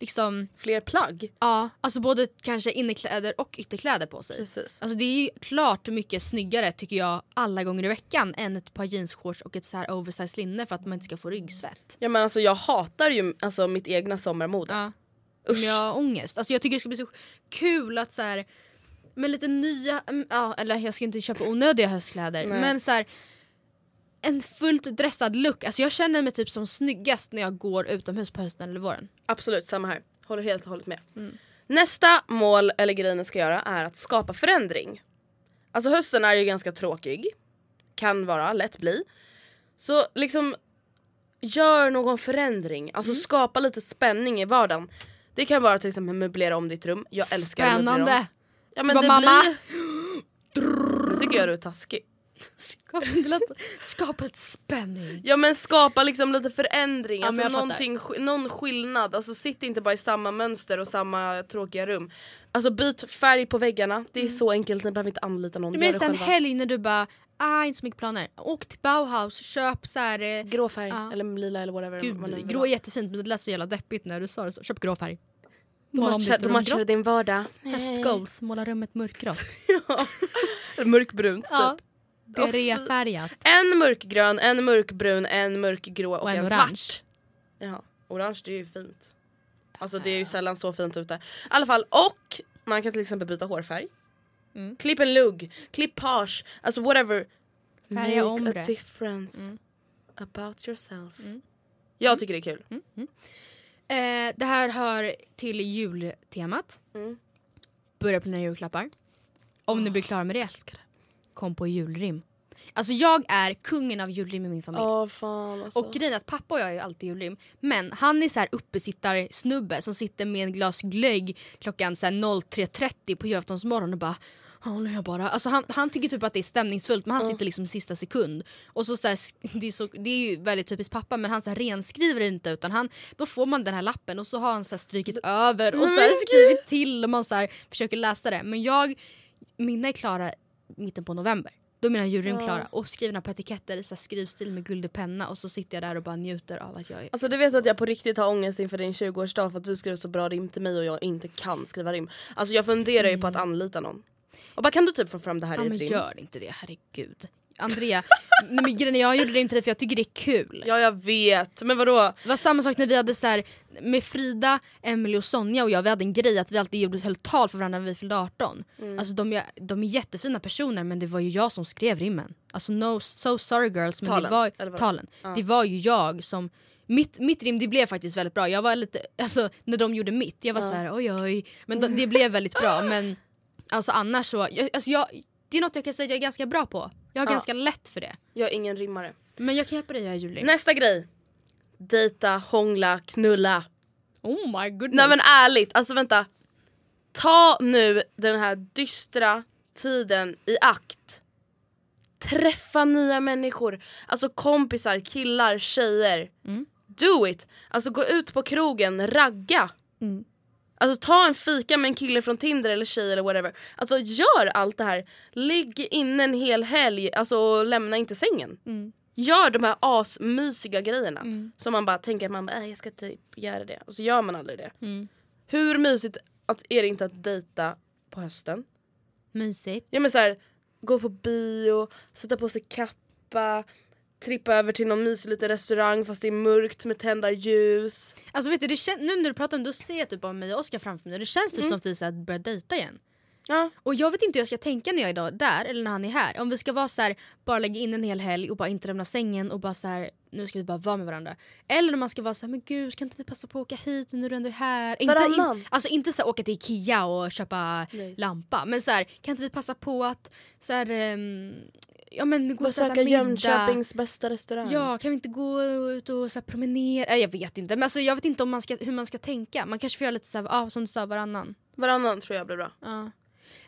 liksom fler plagg. Ja, alltså både kanske innekläder och ytterkläder på sig. Precis. Alltså det är ju klart mycket snyggare tycker jag alla gånger i veckan än ett par jeansshorts och ett så här oversized linne för att man inte ska få ryggsvett. Ja, men alltså jag hatar ju alltså mitt egna sommarmode. Ja. Usch. Jag har ångest. Alltså jag tycker det ska bli så kul att så här med lite nya ja, eller jag ska inte köpa onödiga höstkläder, nej. Men så här en fullt dressad look. Alltså jag känner mig typ som snyggast när jag går utomhus på hösten eller våren. Absolut, samma här. Håller helt och hållet med. Mm. Nästa mål eller grejen jag ska göra är att skapa förändring. Alltså hösten är ju ganska tråkig. Kan vara, lätt bli. Så liksom gör någon förändring. Alltså mm. skapa lite spänning i vardagen. Det kan vara till exempel möblera om ditt rum. Jag älskar att möblera om. Spännande. Ja, men det mamma. Blir... Nu tycker jag du är taskig. Skapa, skapa ett spänning. Ja, men skapa liksom lite förändring, ja, alltså någonting, någon skillnad. Alltså sitt inte bara i samma mönster och samma tråkiga rum. Alltså byt färg på väggarna. Det är mm. så enkelt, ni behöver inte anlita någon. Men sen helg när du bara ah, inte så mycket planer. Åk till Bauhaus, köp så här eh, grå färg ah. eller lila eller whatever. Gud, man grå är jättefint, men det lät så jävla deppigt när du sa det så. Köp grå färg. Du matchar din vardag. Höstgoals, måla rummet mörkgrått. Ja, mörkbrunt typ. Ja. Det är refärgat. En mörkgrön, en mörkbrun, en mörkgrå och, och en, en orange. Svart. Ja, orange det är ju fint. Alltså det är ju sällan så fint ute. I alla fall, och man kan till exempel byta hårfärg. Mm. Klipp en lugg, klipp page, alltså whatever. Färga make ombre. A difference mm. about yourself. Mm. Jag tycker det är kul. Mm. Mm. Eh, det här hör till jultemat. Mm. Börja planera julklappar. Om oh. ni blir klara med det, älskar det. Kom på julrim. Alltså jag är kungen av julrim i min familj. Åh, fan alltså. Och grejen är att pappa och jag är ju alltid julrim. Men han är så här uppesittar snubbe som sitter med en glas glögg klockan så här noll tre trettio på julaftonsmorgon och bara åh, nu är jag bara. Alltså han, han tycker typ att det är stämningsfullt, men han mm. sitter liksom sista sekund. Och så, så, här, det, är så det är ju väldigt typiskt pappa, men han så här renskriver inte utan han, då får man den här lappen och så har han så här strykit mm. över och så här skrivit till och man så här försöker läsa det. Men jag, mina är klara mitten på november. Då är mina julrim ja. Klara. Och skrivna på etiketter, så här skrivstil med guld och penna. Och så sitter jag där och bara njuter av att jag är... Alltså du vet så... att jag på riktigt har ångest inför din tjugoårsdag för att du skriver så bra rim till mig och jag inte kan skriva rim. Alltså jag funderar mm. ju på att anlita någon. Och bara kan du typ få fram det här ja, i ett rim? Ja men gör inte det, herregud. Andrea, nej, men jag gjorde det inte det för jag tycker det är kul. Ja, jag vet. Men vadå? Det var samma sak när vi hade så här, med Frida, Emily och Sonja och jag, vi hade en grej att vi alltid gjorde ett helt tal för varandra när vi fyllde arton. Mm. Alltså de, de är jättefina personer, men det var ju jag som skrev rimmen. Alltså no, so sorry girls, men talen, det var, talen. Ja. Det var ju jag som... Mitt, mitt rim, det blev faktiskt väldigt bra. Jag var lite, alltså när de gjorde mitt, jag var ja. Så här, oj oj. Men de, det blev väldigt bra, men alltså annars så... Jag, alltså jag... Det är något jag kan säga jag är ganska bra på. Jag har ja. Ganska lätt för det. Jag är ingen rimmare. Men jag kan hjälpa dig, jag är julring. Nästa grej. Dejta, hångla, knulla. Oh my goodness. Nej men ärligt, alltså vänta. Ta nu den här dystra tiden i akt. Träffa nya människor. Alltså kompisar, killar, tjejer. Mm. Do it. Alltså gå ut på krogen, ragga. Mm. Alltså ta en fika med en kille från Tinder eller tjej eller whatever. Alltså gör allt det här. Ligg inne en hel helg. Alltså och lämna inte sängen. Mm. Gör de här asmysiga grejerna. Mm. Som man bara tänker att man bara, jag ska typ göra det. Och så gör man aldrig det. Mm. Hur mysigt att, är det inte att dejta på hösten? Mysigt. Ja, men så här, gå på bio, sätta på sig kappa, trippa över till någon mysig liten restaurang fast det är mörkt med tända ljus. Alltså vet du, det kän- nu när du pratar om det, då ser jag typ av mig och Oscar framför mig. Det känns typ mm. som att vi ska börja dejta igen. Ja. Och jag vet inte hur jag ska tänka när jag är idag där eller när han är här. Om vi ska vara så här, bara lägga in en hel helg och bara inte lämna sängen och bara så här, nu ska vi bara vara med varandra. Eller om man ska vara så här, men gud, ska inte vi passa på att åka hit när du ändå är här? Inte, in, alltså inte så här, åka till IKEA och köpa Nej. lampa. Men så här, kan inte vi passa på att så här, um, ja men gå och söka Jönköpings bästa restaurang. Ja, kan vi inte gå ut och så här, promenera? Jag vet inte. Men alltså, jag vet inte om man ska, hur man ska tänka. Man kanske får göra lite så här, ah, som du sa, varannan. Varannan tror jag blir bra. Ja.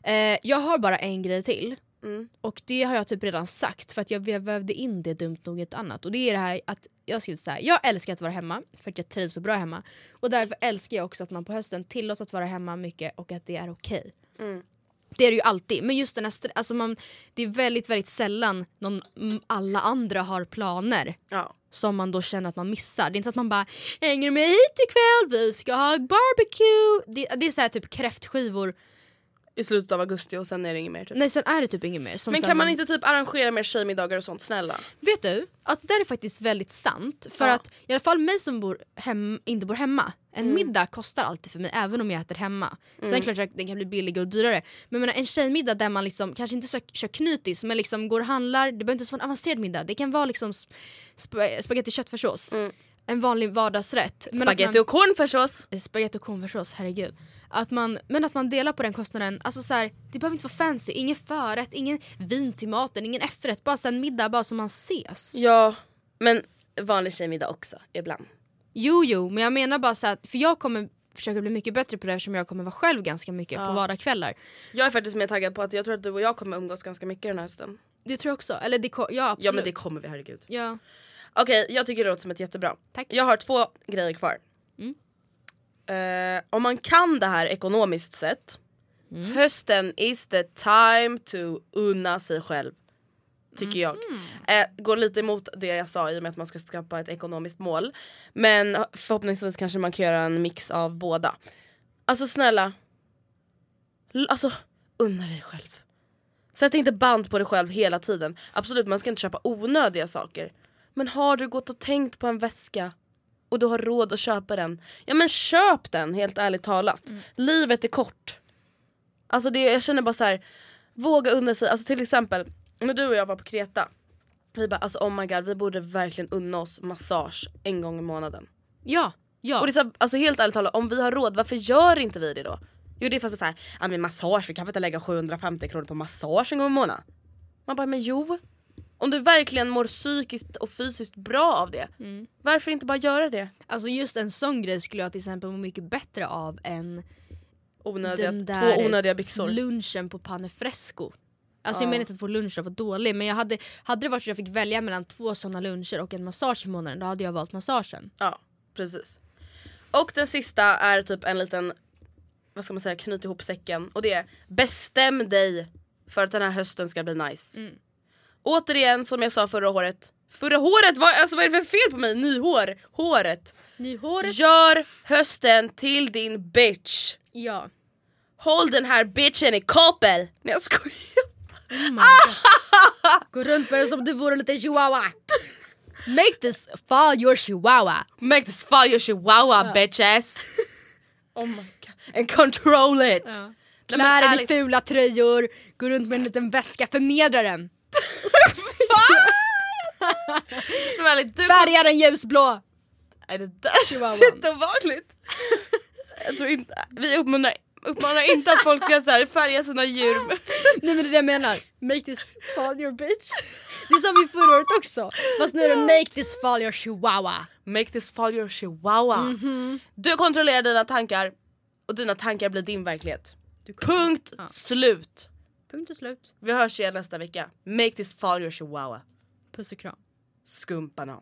Eh, jag har bara en grej till mm. och det har jag typ redan sagt för att jag vävde in det dumt nog ett annat, och det är det här att jag skrivit så här: jag älskar att vara hemma för att jag trivs så bra hemma, och därför älskar jag också att man på hösten tillåts att vara hemma mycket och att det är okej. Okay. Mm. Det är det ju alltid, men just den här st- alltså man, det är väldigt väldigt sällan någon, alla andra har planer. Ja. Som man då känner att man missar. Det är inte så att man bara, hänger med hit ikväll, vi ska ha barbecue. Det, det är så här typ kräftskivor i slutet av augusti och sen är det inget mer typ. Nej, sen är det typ inget mer. Som men kan man, man inte typ arrangera mer tjejmiddagar och sånt, snälla? Vet du, att det där är faktiskt väldigt sant. För ja. Att i alla fall mig som bor hem, inte bor hemma. En mm. middag kostar alltid för mig, även om jag äter hemma. Mm. Sen klart att den kan bli billigare och dyrare. Men menar, en tjejmiddag där man liksom, kanske inte sök, kör knytis, men liksom går och handlar. Det behöver inte vara en avancerad middag. Det kan vara liksom sp- sp- spagetti köttfärssås. Mm. En vanlig vardagsrätt. Men spagetti man, och kornfärssås. Spagetti och kornfärssås, herregud. Att man, men att man delar på den kostnaden. Alltså så här, det behöver inte vara fancy. Ingen förrätt, ingen vin till maten, ingen efterrätt. Bara en middag, bara så man ses. Ja, men vanlig tjejmiddag också, ibland. Jo, jo, men jag menar bara så här, för jag kommer försöka bli mycket bättre på det eftersom jag kommer vara själv ganska mycket ja. På vardagskvällar. Jag är faktiskt mer taggad på att jag tror att du och jag kommer umgås ganska mycket den här hösten. Det tror jag också. Eller det, ja, absolut. Ja, men det kommer vi, herregud. Ja. Okej, okay, jag tycker det låter som ett jättebra. Tack. Jag har två grejer kvar. Mm. Uh, om man kan det här ekonomiskt sett. Mm. Hösten is the time to unna sig själv. Tycker mm. jag. Uh, går lite emot det jag sa i och med att man ska skapa ett ekonomiskt mål. Men förhoppningsvis kanske man kan göra en mix av båda. Alltså snälla. L- alltså, unna dig själv. Sätt inte band på dig själv hela tiden. Absolut, man ska inte köpa onödiga saker. Men har du gått och tänkt på en väska och du har råd att köpa den, ja men köp den, helt ärligt talat. Mm. Livet är kort. Alltså det, jag känner bara så här, våga unna sig. Alltså till exempel, när du och jag var på Kreta, vi bara, alltså oh my god, vi borde verkligen unna oss massage en gång i månaden. Ja, ja. Och det är så, alltså helt ärligt talat, om vi har råd, varför gör inte vi det då? Jo, det är för att så här, ja men massage, vi kan väl inte lägga sjuhundrafemtio kronor på massage en gång i månaden. Man bara, men jo. Om du verkligen mår psykiskt och fysiskt bra av det. Mm. Varför inte bara göra det? Alltså just en sån grej skulle jag till exempel må mycket bättre av än onödiga, den där två onödiga byxor. Lunchen på Pane Fresco. Alltså ja. Jag menar inte att vår lunch var dålig. Men jag hade, hade det varit så jag fick välja mellan två sådana luncher och en massage i månaden. Då hade jag valt massagen. Ja, precis. Och den sista är typ en liten, vad ska man säga, knyt ihop säcken. Och det är, bestäm dig för att den här hösten ska bli nice. Mm. Återigen, som jag sa förra året. Förra håret, vad, alltså, vad är det för fel på mig? Nyhår, håret. Nyhåret. Gör hösten till din bitch. Ja. Håll den här bitchen i koppel. Nej, jag skojar. Oh my God. Gå runt med det som du vore lite chihuahua. Make this fall your chihuahua. Make this fall your chihuahua, ja. Bitches. Oh my God. And control it. Ja. Klär dig i fula tröjor. Gå runt med en liten väska, förnedra den. Färgar den ljusblå. Nej, det där känns jätteovagligt. Jag tror inte vi uppmanar, uppmanar inte att folk ska så här färga sina djur. Nej, men det är det jag menar. Make this fall your bitch. Det sa vi förra året också. Fast nu är det make this fall your chihuahua. Make this fall your chihuahua. Mm-hmm. Du kontrollerar dina tankar och dina tankar blir din verklighet. Punkt ja. slut. Punkt och slut. Vi hörs igen nästa vecka. Make this fall your chihuahua. Puss och kram. Skumparna.